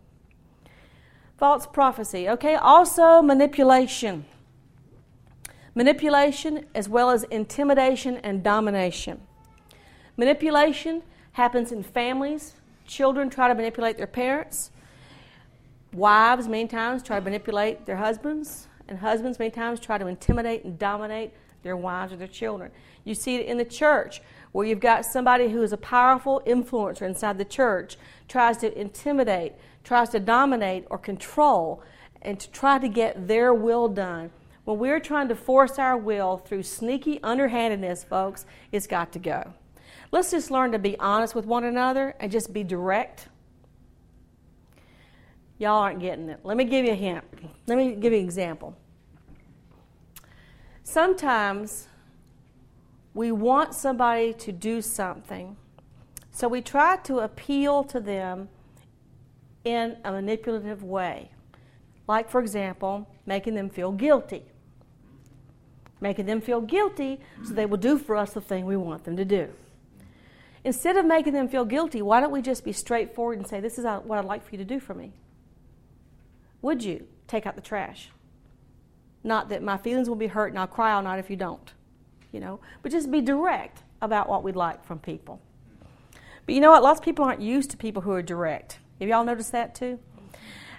False prophecy. Okay, also manipulation. Manipulation as well as intimidation and domination. Manipulation happens in families. Children try to manipulate their parents. Wives, many times, try to manipulate their husbands. And husbands many times try to intimidate and dominate their wives or their children. You see it in the church where you've got somebody who is a powerful influencer inside the church, tries to intimidate, tries to dominate or control, and to try to get their will done. When we're trying to force our will through sneaky underhandedness, folks, it's got to go. Let's just learn to be honest with one another and just be direct. Y'all aren't getting it. Let me give you a hint. Let me give you an example. Sometimes we want somebody to do something, so we try to appeal to them in a manipulative way. Like, for example, making them feel guilty. Making them feel guilty so they will do for us the thing we want them to do. Instead of making them feel guilty, why don't we just be straightforward and say, this is what I'd like for you to do for me. Would you take out the trash? Not that my feelings will be hurt and I'll cry all night if you don't, you know. But just be direct about what we'd like from people. But you know what? Lots of people aren't used to people who are direct. Have y'all noticed that too?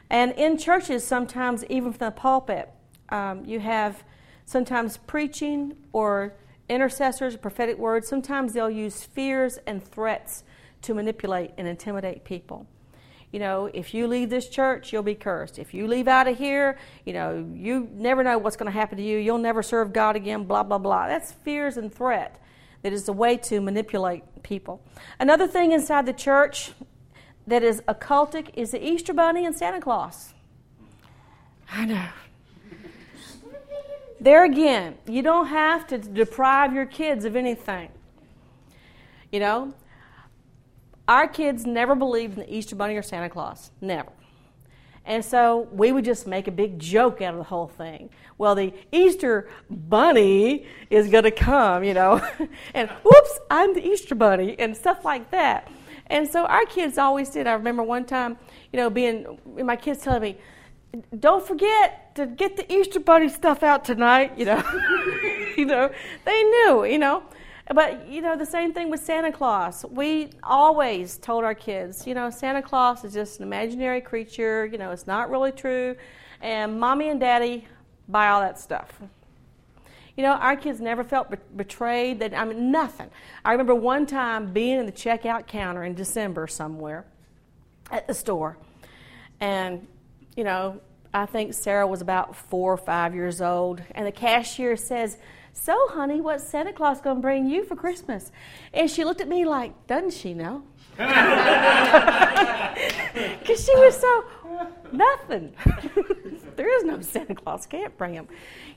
And in churches sometimes, even from the pulpit, um, you have sometimes preaching or intercessors, prophetic words. Sometimes they'll use fears and threats to manipulate and intimidate people. You know, if you leave this church, you'll be cursed. If you leave out of here, you know, you never know what's going to happen to you. You'll never serve God again, blah, blah, blah. That's fears and threat. That is a way to manipulate people. Another thing inside the church that is occultic is the Easter Bunny and Santa Claus. I know. There again, you don't have to deprive your kids of anything. You know? Our kids never believed in the Easter Bunny or Santa Claus, never. And so we would just make a big joke out of the whole thing. Well, the Easter Bunny is going to come, you know, and whoops, I'm the Easter Bunny and stuff like that. And so our kids always did. I remember one time, you know, being my kids telling me, don't forget to get the Easter Bunny stuff out tonight, you know. You know, they knew, you know. But, you know, the same thing with Santa Claus. We always told our kids, you know, Santa Claus is just an imaginary creature. You know, it's not really true. And Mommy and Daddy buy all that stuff. You know, our kids never felt betrayed. That I mean, nothing. I remember one time being in the checkout counter in December somewhere at the store. And, you know, I think Sarah was about four or five years old. And the cashier says, so, honey, what's Santa Claus going to bring you for Christmas? And she looked at me like, doesn't she know? Because she was so, nothing. There is no Santa Claus. Can't bring him.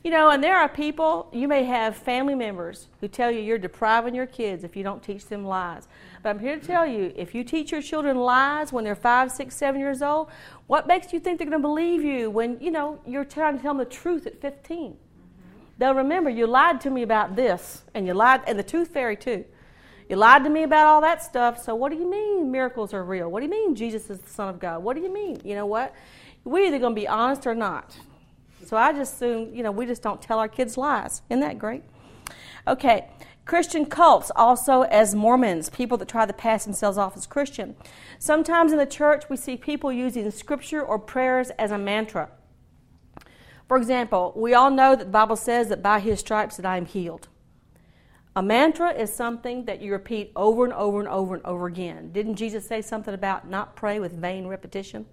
You know, and there are people, you may have family members who tell you you're depriving your kids if you don't teach them lies. But I'm here to tell you, if you teach your children lies when they're five, six, seven years old, what makes you think they're going to believe you when, you know, you're trying to tell them the truth at fifteen? They'll remember, you lied to me about this, and you lied, and the tooth fairy too. You lied to me about all that stuff, so what do you mean miracles are real? What do you mean Jesus is the Son of God? What do you mean? You know what? We're either going to be honest or not. So I just assume, you know, we just don't tell our kids lies. Isn't that great? Okay, Christian cults, also as Mormons, people that try to pass themselves off as Christian. Sometimes in the church we see people using scripture or prayers as a mantra. For example, we all know that the Bible says that by his stripes that I am healed. A mantra is something that you repeat over and over and over and over again. Didn't Jesus say something about not pray with vain repetition?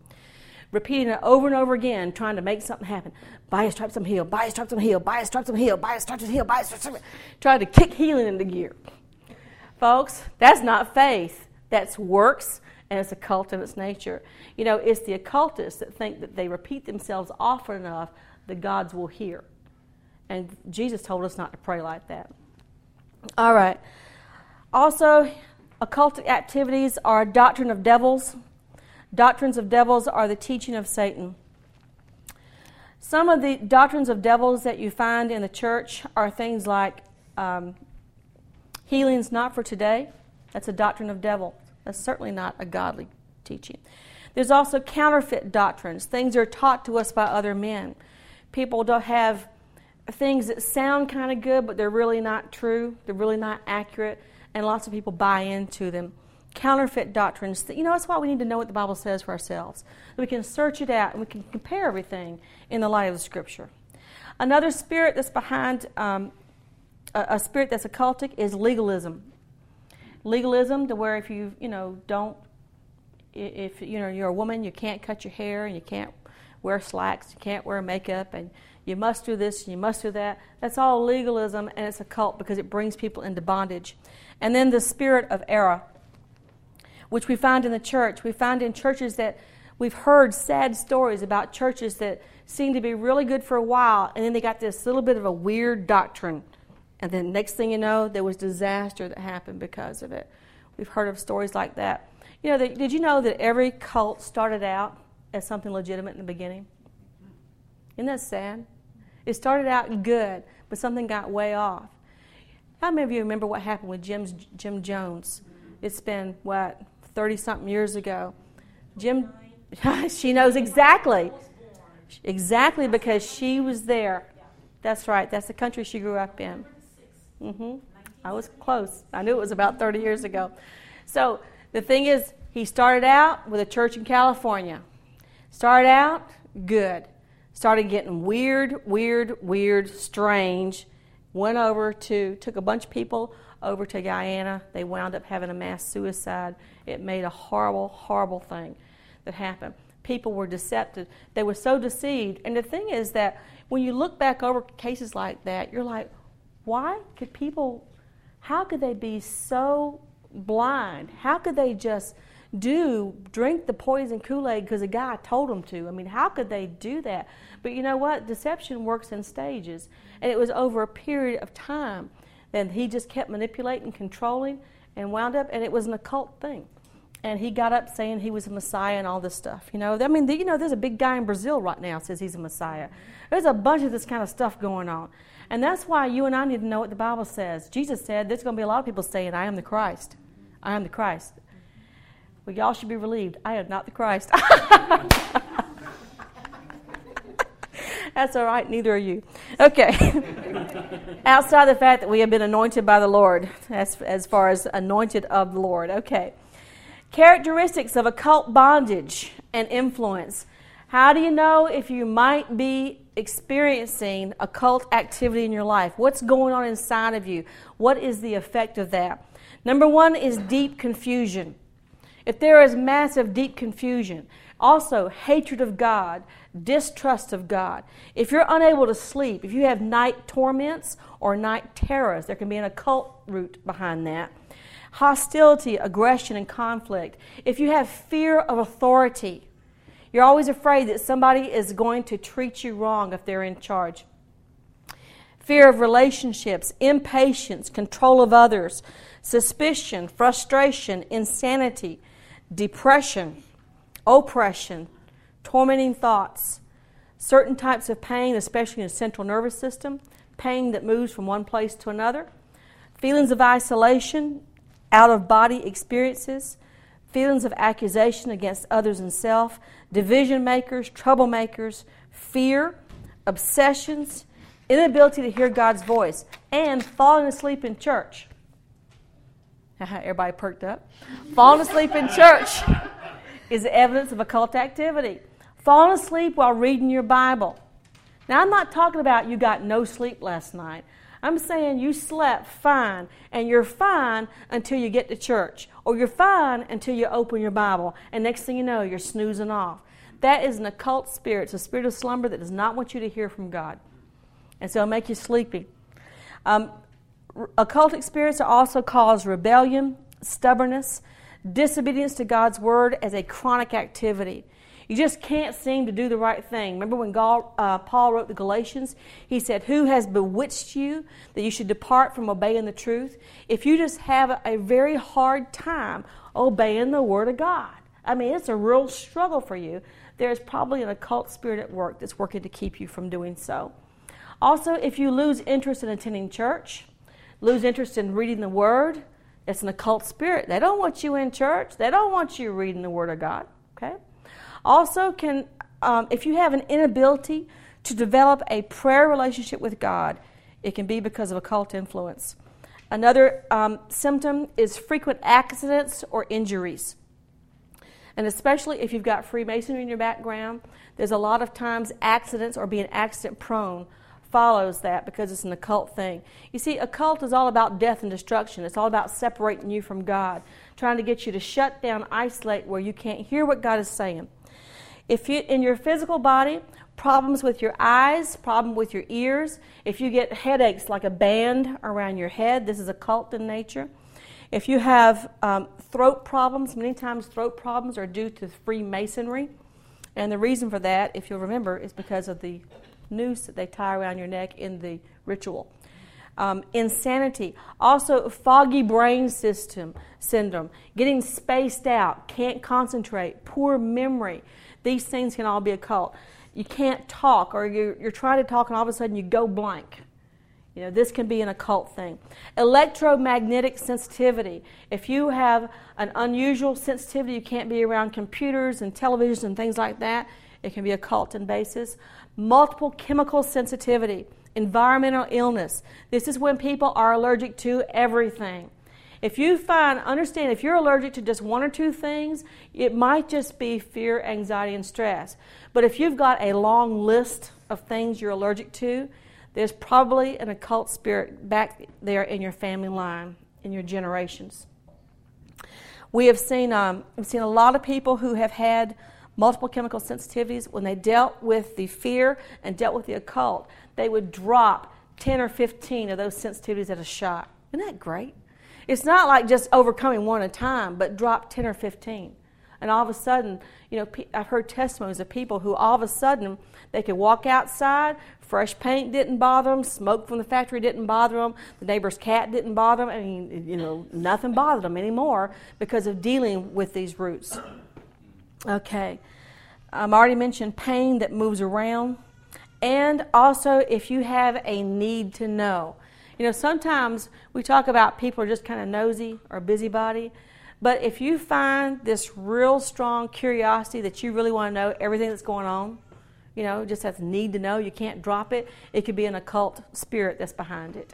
Repeating it over and over again, trying to make something happen. By his stripes I'm healed, by his stripes I'm healed, by his stripes I'm healed, by his stripes I'm healed, by his stripes I'm healed. Trying to kick healing into gear. Folks, that's not faith. That's works, and it's occult in its nature. You know, it's the occultists that think that they repeat themselves often enough that gods will hear. And Jesus told us not to pray like that. All right. Also, occultic activities are a doctrine of devils. Doctrines of devils are the teaching of Satan. Some of the doctrines of devils that you find in the church are things like um, healing's not for today. That's a doctrine of devil. That's certainly not a godly teaching. There's also counterfeit doctrines. Things are taught to us by other men. People don't have things that sound kind of good, but they're really not true. They're really not accurate, and lots of people buy into them. Counterfeit doctrines. You know, that's why we need to know what the Bible says for ourselves. We can search it out, and we can compare everything in the light of the Scripture. Another spirit that's behind, um, a, a spirit that's occultic is legalism. Legalism, to where if you, you know, don't, if, you know, you're a woman, you can't cut your hair, and you can't wear slacks, you can't wear makeup, and you must do this, and you must do that. That's all legalism, and it's occult because it brings people into bondage. And then the spirit of error, which we find in the church. We find in churches that we've heard sad stories about churches that seem to be really good for a while, and then they got this little bit of a weird doctrine. And then next thing you know, there was disaster that happened because of it. We've heard of stories like that. You know, the, did you know that every cult started out as something legitimate in the beginning? Isn't that sad? It started out good, but something got way off. How many of you remember what happened with Jim's, Jim Jones? It's been, what, thirty-something years ago. Jim, she knows exactly. Exactly, because she was there. That's right. That's the country she grew up in. Mm-hmm. I was close. I knew it was about thirty years ago. So the thing is, he started out with a church in California. Started out good. Started getting weird, weird, weird, strange. Went over to, took a bunch of people over to Guyana. They wound up having a mass suicide. It made a horrible, horrible thing that happened. People were deceptive. They were so deceived. And the thing is that when you look back over cases like that, you're like, why could people, how could they be so blind? How could they just do, drink the poison Kool-Aid because a guy told them to? I mean, how could they do that? But you know what? Deception works in stages. And it was over a period of time that he just kept manipulating, controlling, and wound up, and it was an occult thing. And he got up saying he was a Messiah and all this stuff. You know, I mean, you know, there's a big guy in Brazil right now says he's a Messiah. There's a bunch of this kind of stuff going on. And that's why you and I need to know what the Bible says. Jesus said there's going to be a lot of people saying, I am the Christ. I am the Christ. Well, y'all should be relieved. I am not the Christ. That's all right. Neither are you. Okay. Outside the fact that we have been anointed by the Lord, as, as far as anointed of the Lord. Okay. Characteristics of occult bondage and influence. How do you know if you might be experiencing occult activity in your life? What's going on inside of you? What is the effect of that? Number one is deep confusion. If there is massive deep confusion, also hatred of God, distrust of God. If you're unable to sleep, if you have night torments or night terrors, there can be an occult root behind that. Hostility, aggression, and conflict. If you have fear of authority, you're always afraid that somebody is going to treat you wrong if they're in charge. Fear of relationships, impatience, control of others, suspicion, frustration, insanity, depression, oppression, tormenting thoughts, certain types of pain, especially in the central nervous system, pain that moves from one place to another, feelings of isolation, out-of-body experiences, feelings of accusation against others and self, division makers, troublemakers, fear, obsessions, inability to hear God's voice, and falling asleep in church. Everybody perked up. Falling asleep in church is evidence of occult activity. Falling asleep while reading your Bible. Now, I'm not talking about you got no sleep last night. I'm saying you slept fine, and you're fine until you get to church, or you're fine until you open your Bible, and next thing you know, you're snoozing off. That is an occult spirit. It's a spirit of slumber that does not want you to hear from God, and so it'll make you sleepy. Um, occult spirits also cause rebellion, stubbornness, disobedience to God's word as a chronic activity. You just can't seem to do the right thing. Remember when Gaul, uh, Paul wrote the Galatians? He said, who has bewitched you that you should depart from obeying the truth? If you just have a, a very hard time obeying the word of God, I mean, it's a real struggle for you, there's probably an occult spirit at work that's working to keep you from doing so. Also, if you lose interest in attending church, lose interest in reading the word, it's an occult spirit. They don't want you in church. They don't want you reading the word of God, okay? Also, can um, if you have an inability to develop a prayer relationship with God, it can be because of occult influence. Another um, symptom is frequent accidents or injuries. And especially if you've got Freemasonry in your background, there's a lot of times accidents or being accident prone follows that because it's an occult thing. You see, occult is all about death and destruction. It's all about separating you from God, trying to get you to shut down, isolate where you can't hear what God is saying. If you, in your physical body, problems with your eyes, problem with your ears. If you get headaches like a band around your head, this is occult in nature. If you have um, throat problems, many times throat problems are due to Freemasonry. And the reason for that, if you'll remember, is because of the noose that they tie around your neck in the ritual. Um, insanity. Also, foggy brain system syndrome. Getting spaced out, can't concentrate, poor memory. These things can all be occult. You can't talk, or you're, you're trying to talk and all of a sudden you go blank. You know, this can be an occult thing. Electromagnetic sensitivity. If you have an unusual sensitivity, you can't be around computers and televisions and things like that, it can be occult in basis. Multiple chemical sensitivity, environmental illness. This is when people are allergic to everything. If you find, understand, if you're allergic to just one or two things, it might just be fear, anxiety, and stress. But if you've got a long list of things you're allergic to, there's probably an occult spirit back there in your family line, in your generations. We have seen, um, we've seen a lot of people who have had multiple chemical sensitivities. When they dealt with the fear and dealt with the occult, they would drop ten or fifteen of those sensitivities at a shot. Isn't that great? It's not like just overcoming one at a time, but drop ten or fifteen. And all of a sudden, you know, I've heard testimonies of people who all of a sudden they could walk outside, fresh paint didn't bother them, smoke from the factory didn't bother them, the neighbor's cat didn't bother them. I mean, you know, nothing bothered them anymore because of dealing with these roots. Okay. Um, I already mentioned pain that moves around. And also if you have a need to know. You know, sometimes we talk about people are just kind of nosy or busybody. But if you find this real strong curiosity that you really want to know everything that's going on, you know, just has need to know, you can't drop it, it could be an occult spirit that's behind it.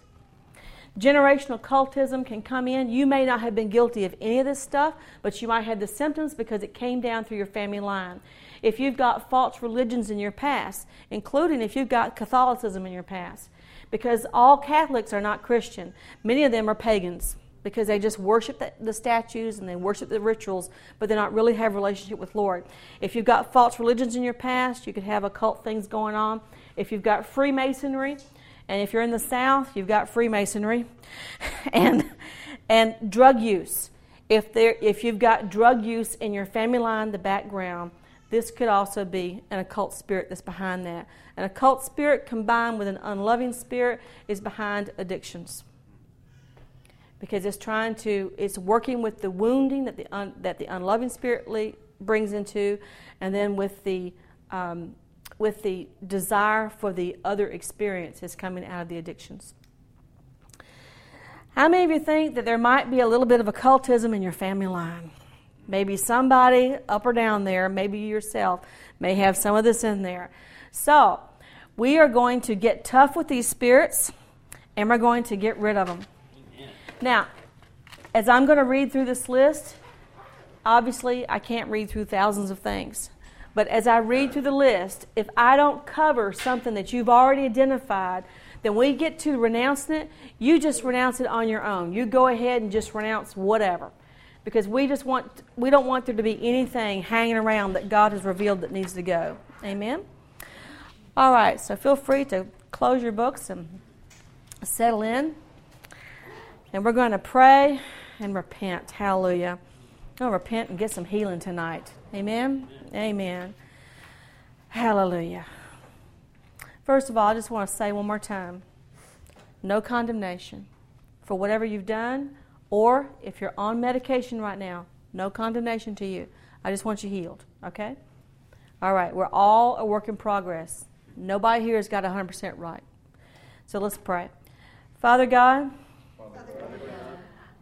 Generational cultism can come in. You may not have been guilty of any of this stuff, but you might have the symptoms because it came down through your family line. If you've got false religions in your past, including if you've got Catholicism in your past, because all Catholics are not Christian. Many of them are pagans, because they just worship the, the statues and they worship the rituals, but they not really have a relationship with Lord. If you've got false religions in your past, you could have occult things going on. If you've got Freemasonry, and if you're in the South, you've got Freemasonry, and and drug use. If there, if you've got drug use in your family line, the background, this could also be an occult spirit that's behind that. An occult spirit combined with an unloving spirit is behind addictions, because it's trying to, it's working with the wounding that the un, that the unloving spirit le- brings into, and then with the um, with the desire for the other experience is coming out of the addictions. How many of you think that there might be a little bit of occultism in your family line? Maybe somebody up or down there, maybe you yourself, may have some of this in there. So we are going to get tough with these spirits, and we're going to get rid of them. Now, as I'm going to read through this list, obviously I can't read through thousands of things, But as I read through the list, if I don't cover something that you've already identified, then we get to renouncing it. You just renounce it on your own. You go ahead and just renounce whatever. Because we just want, we don't want there to be anything hanging around that God has revealed that needs to go. Amen? All right, so feel free to close your books and settle in. And we're going to pray and repent. Hallelujah. We'll repent and get some healing tonight. Amen? Amen. Amen. Hallelujah. First of all, I just want to say one more time, no condemnation for whatever you've done, or if you're on medication right now, no condemnation to you. I just want you healed, okay? All right, we're all a work in progress. Nobody here has got one hundred percent right. So let's pray. Father God, Father God,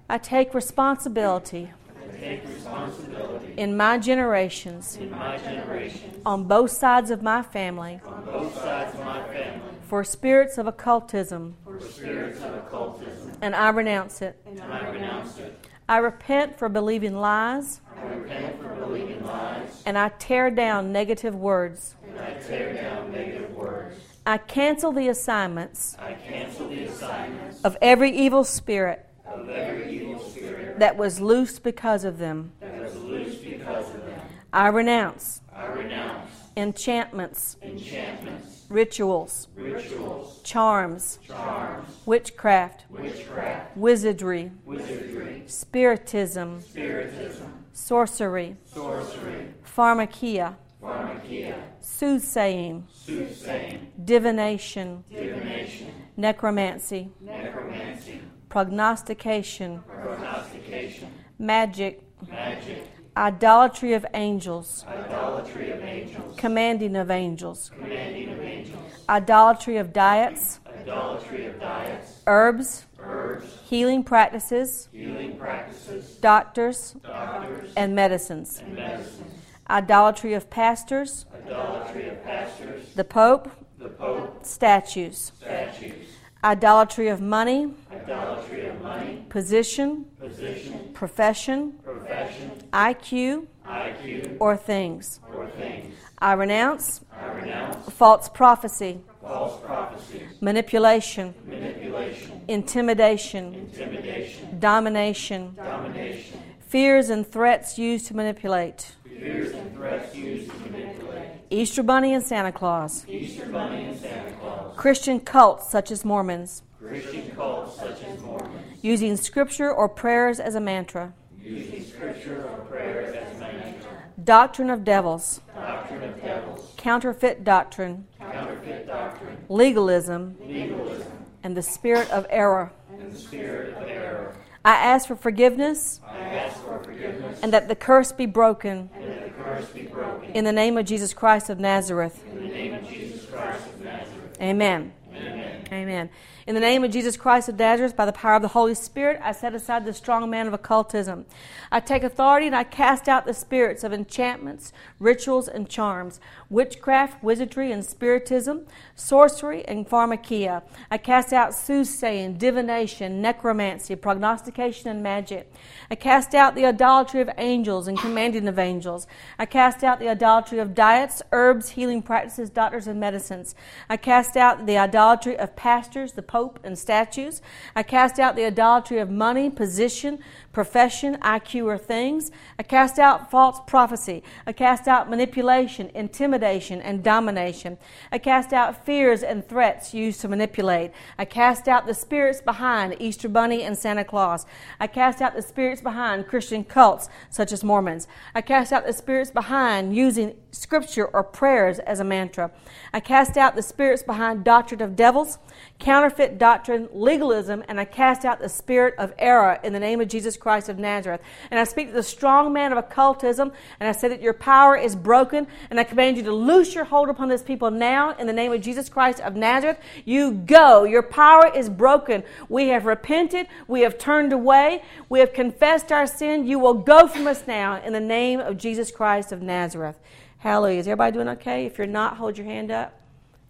I take responsibility, I take responsibility in my generations, in my generations on both sides of my family, on both sides of my family for spirits of occultism, for spirits of occultism, and I renounce it. And I renounce it. I repent for believing lies. I repent for believing lies. And I tear down negative words. And I tear down negative words. I cancel the assignments. I cancel the assignments of every evil spirit. Of every evil spirit that was loose because of them. That was loose because of them. I renounce. I renounce enchantments. Enchantments. Rituals, rituals, charms, charms, witchcraft, witchcraft, wizardry, wizardry, spiritism, spiritism, sorcery, sorcery, pharmakia, pharmakia, soothsaying, soothsaying, divination, divination, necromancy, necromancy, prognostication, prognostication, magic, magic, idolatry of angels, idolatry of angels, commanding of angels, commanding of angels, idolatry of diets, idolatry of diets, herbs, herbs, healing practices, healing practices, doctors, doctors, and medicines, and medicines, idolatry of pastors, idolatry of pastors, the Pope, the Pope, statues, statues, idolatry of money, idolatry of money, position, position, profession, profession, I Q, I Q, or things, or things. I renounce, I renounce false prophecy, false prophecy, manipulation, manipulation, intimidation, intimidation, domination, domination, fears and threats used to manipulate, fears and threats used to manipulate, Easter Bunny and Santa Claus, Easter Bunny and Santa Claus, Christian cults such as Mormons, Christian cults such as Mormons, using scripture or prayers as a mantra, using scripture or prayers as a mantra, doctrine of devils, doctrine of devils, counterfeit doctrine, counterfeit doctrine, legalism, legalism, and the spirit of error, and the spirit of error. I ask for forgiveness, I ask for forgiveness, and that the curse be broken, and that the curse be broken, in the name of Jesus Christ of Nazareth. In the name of Jesus Christ of Nazareth. Amen. Amen. Amen. In the name of Jesus Christ of Nazareth, by the power of the Holy Spirit, I set aside the strong man of occultism. I take authority and I cast out the spirits of enchantments, rituals, and charms, witchcraft, wizardry, and spiritism, sorcery, and pharmakia. I cast out soothsaying, divination, necromancy, prognostication, and magic. I cast out the idolatry of angels and commanding of angels. I cast out the idolatry of diets, herbs, healing practices, doctors, and medicines. I cast out the idolatry of pastors, the Pope, and statues. I cast out the idolatry of money, position, profession, I Q, or things. I cast out false prophecy. I cast out manipulation, intimidation, and domination. I cast out fears and threats used to manipulate. I cast out the spirits behind Easter Bunny and Santa Claus. I cast out the spirits behind Christian cults such as Mormons. I cast out the spirits behind using scripture or prayers as a mantra. I cast out the spirits behind doctrine of devils, counterfeit doctrine, legalism, and I cast out the spirit of error in the name of Jesus Christ of Nazareth. And I speak to the strong man of occultism, and I say that your power is broken, and I command you to loose your hold upon this people now in the name of Jesus Christ of Nazareth. You go. Your power is broken. We have repented. We have turned away. We have confessed our sin. You will go from us now in the name of Jesus Christ of Nazareth. Hallelujah. Is everybody doing okay? If you're not, hold your hand up.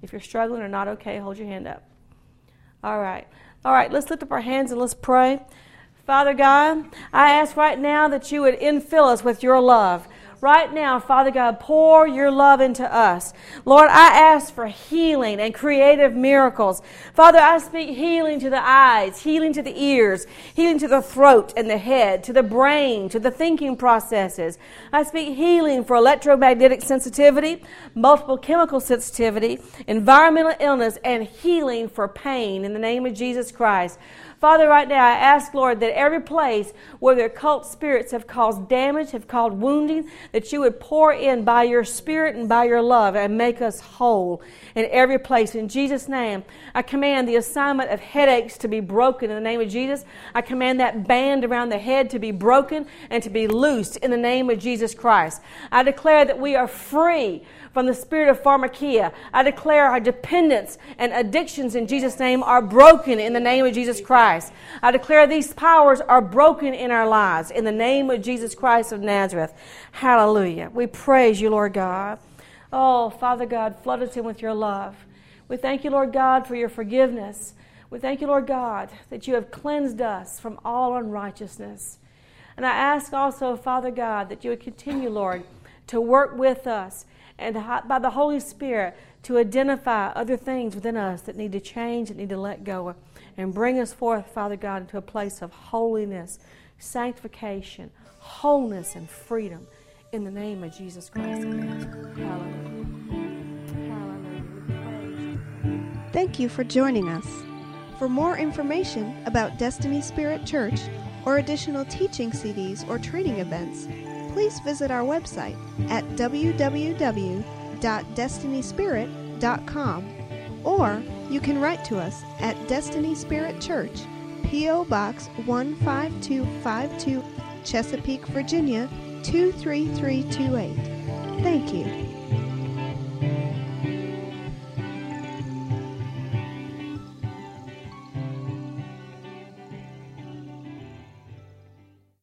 If you're struggling or not okay, hold your hand up. All right. All right, let's lift up our hands and let's pray. Father God, I ask right now that you would infill us with your love. right now, Father God, pour your love into us. Lord, I ask for healing and creative miracles. Father, I speak healing to the eyes, healing to the ears, healing to the throat and the head, to the brain, to the thinking processes. I speak healing for electromagnetic sensitivity, multiple chemical sensitivity, environmental illness, and healing for pain in the name of Jesus Christ. Father, right now I ask, Lord, that every place where their cult spirits have caused damage, have caused wounding, that you would pour in by your Spirit and by your love and make us whole in every place. In Jesus' name, I command the assignment of headaches to be broken in the name of Jesus. I command that band around the head to be broken and to be loosed in the name of Jesus Christ. I declare that we are free from the spirit of pharmakia. I declare our dependence and addictions in Jesus' name are broken in the name of Jesus Christ. I declare these powers are broken in our lives in the name of Jesus Christ of Nazareth. Hallelujah. We praise you, Lord God. Oh, Father God, flood us in with your love. We thank you, Lord God, for your forgiveness. We thank you, Lord God, that you have cleansed us from all unrighteousness. And I ask also, Father God, that you would continue, Lord, to work with us and by the Holy Spirit to identify other things within us that need to change, that need to let go of, and bring us forth, Father God, into a place of holiness, sanctification, wholeness, and freedom in the name of Jesus Christ. Hallelujah. Hallelujah. Thank you for joining us. For more information about Destiny Spirit Church or additional teaching C Ds or training events, please visit our website at w w w dot destiny spirit dot com, or you can write to us at Destiny Spirit Church, P O Box one five two five two, Chesapeake, Virginia two three three two eight. Thank you.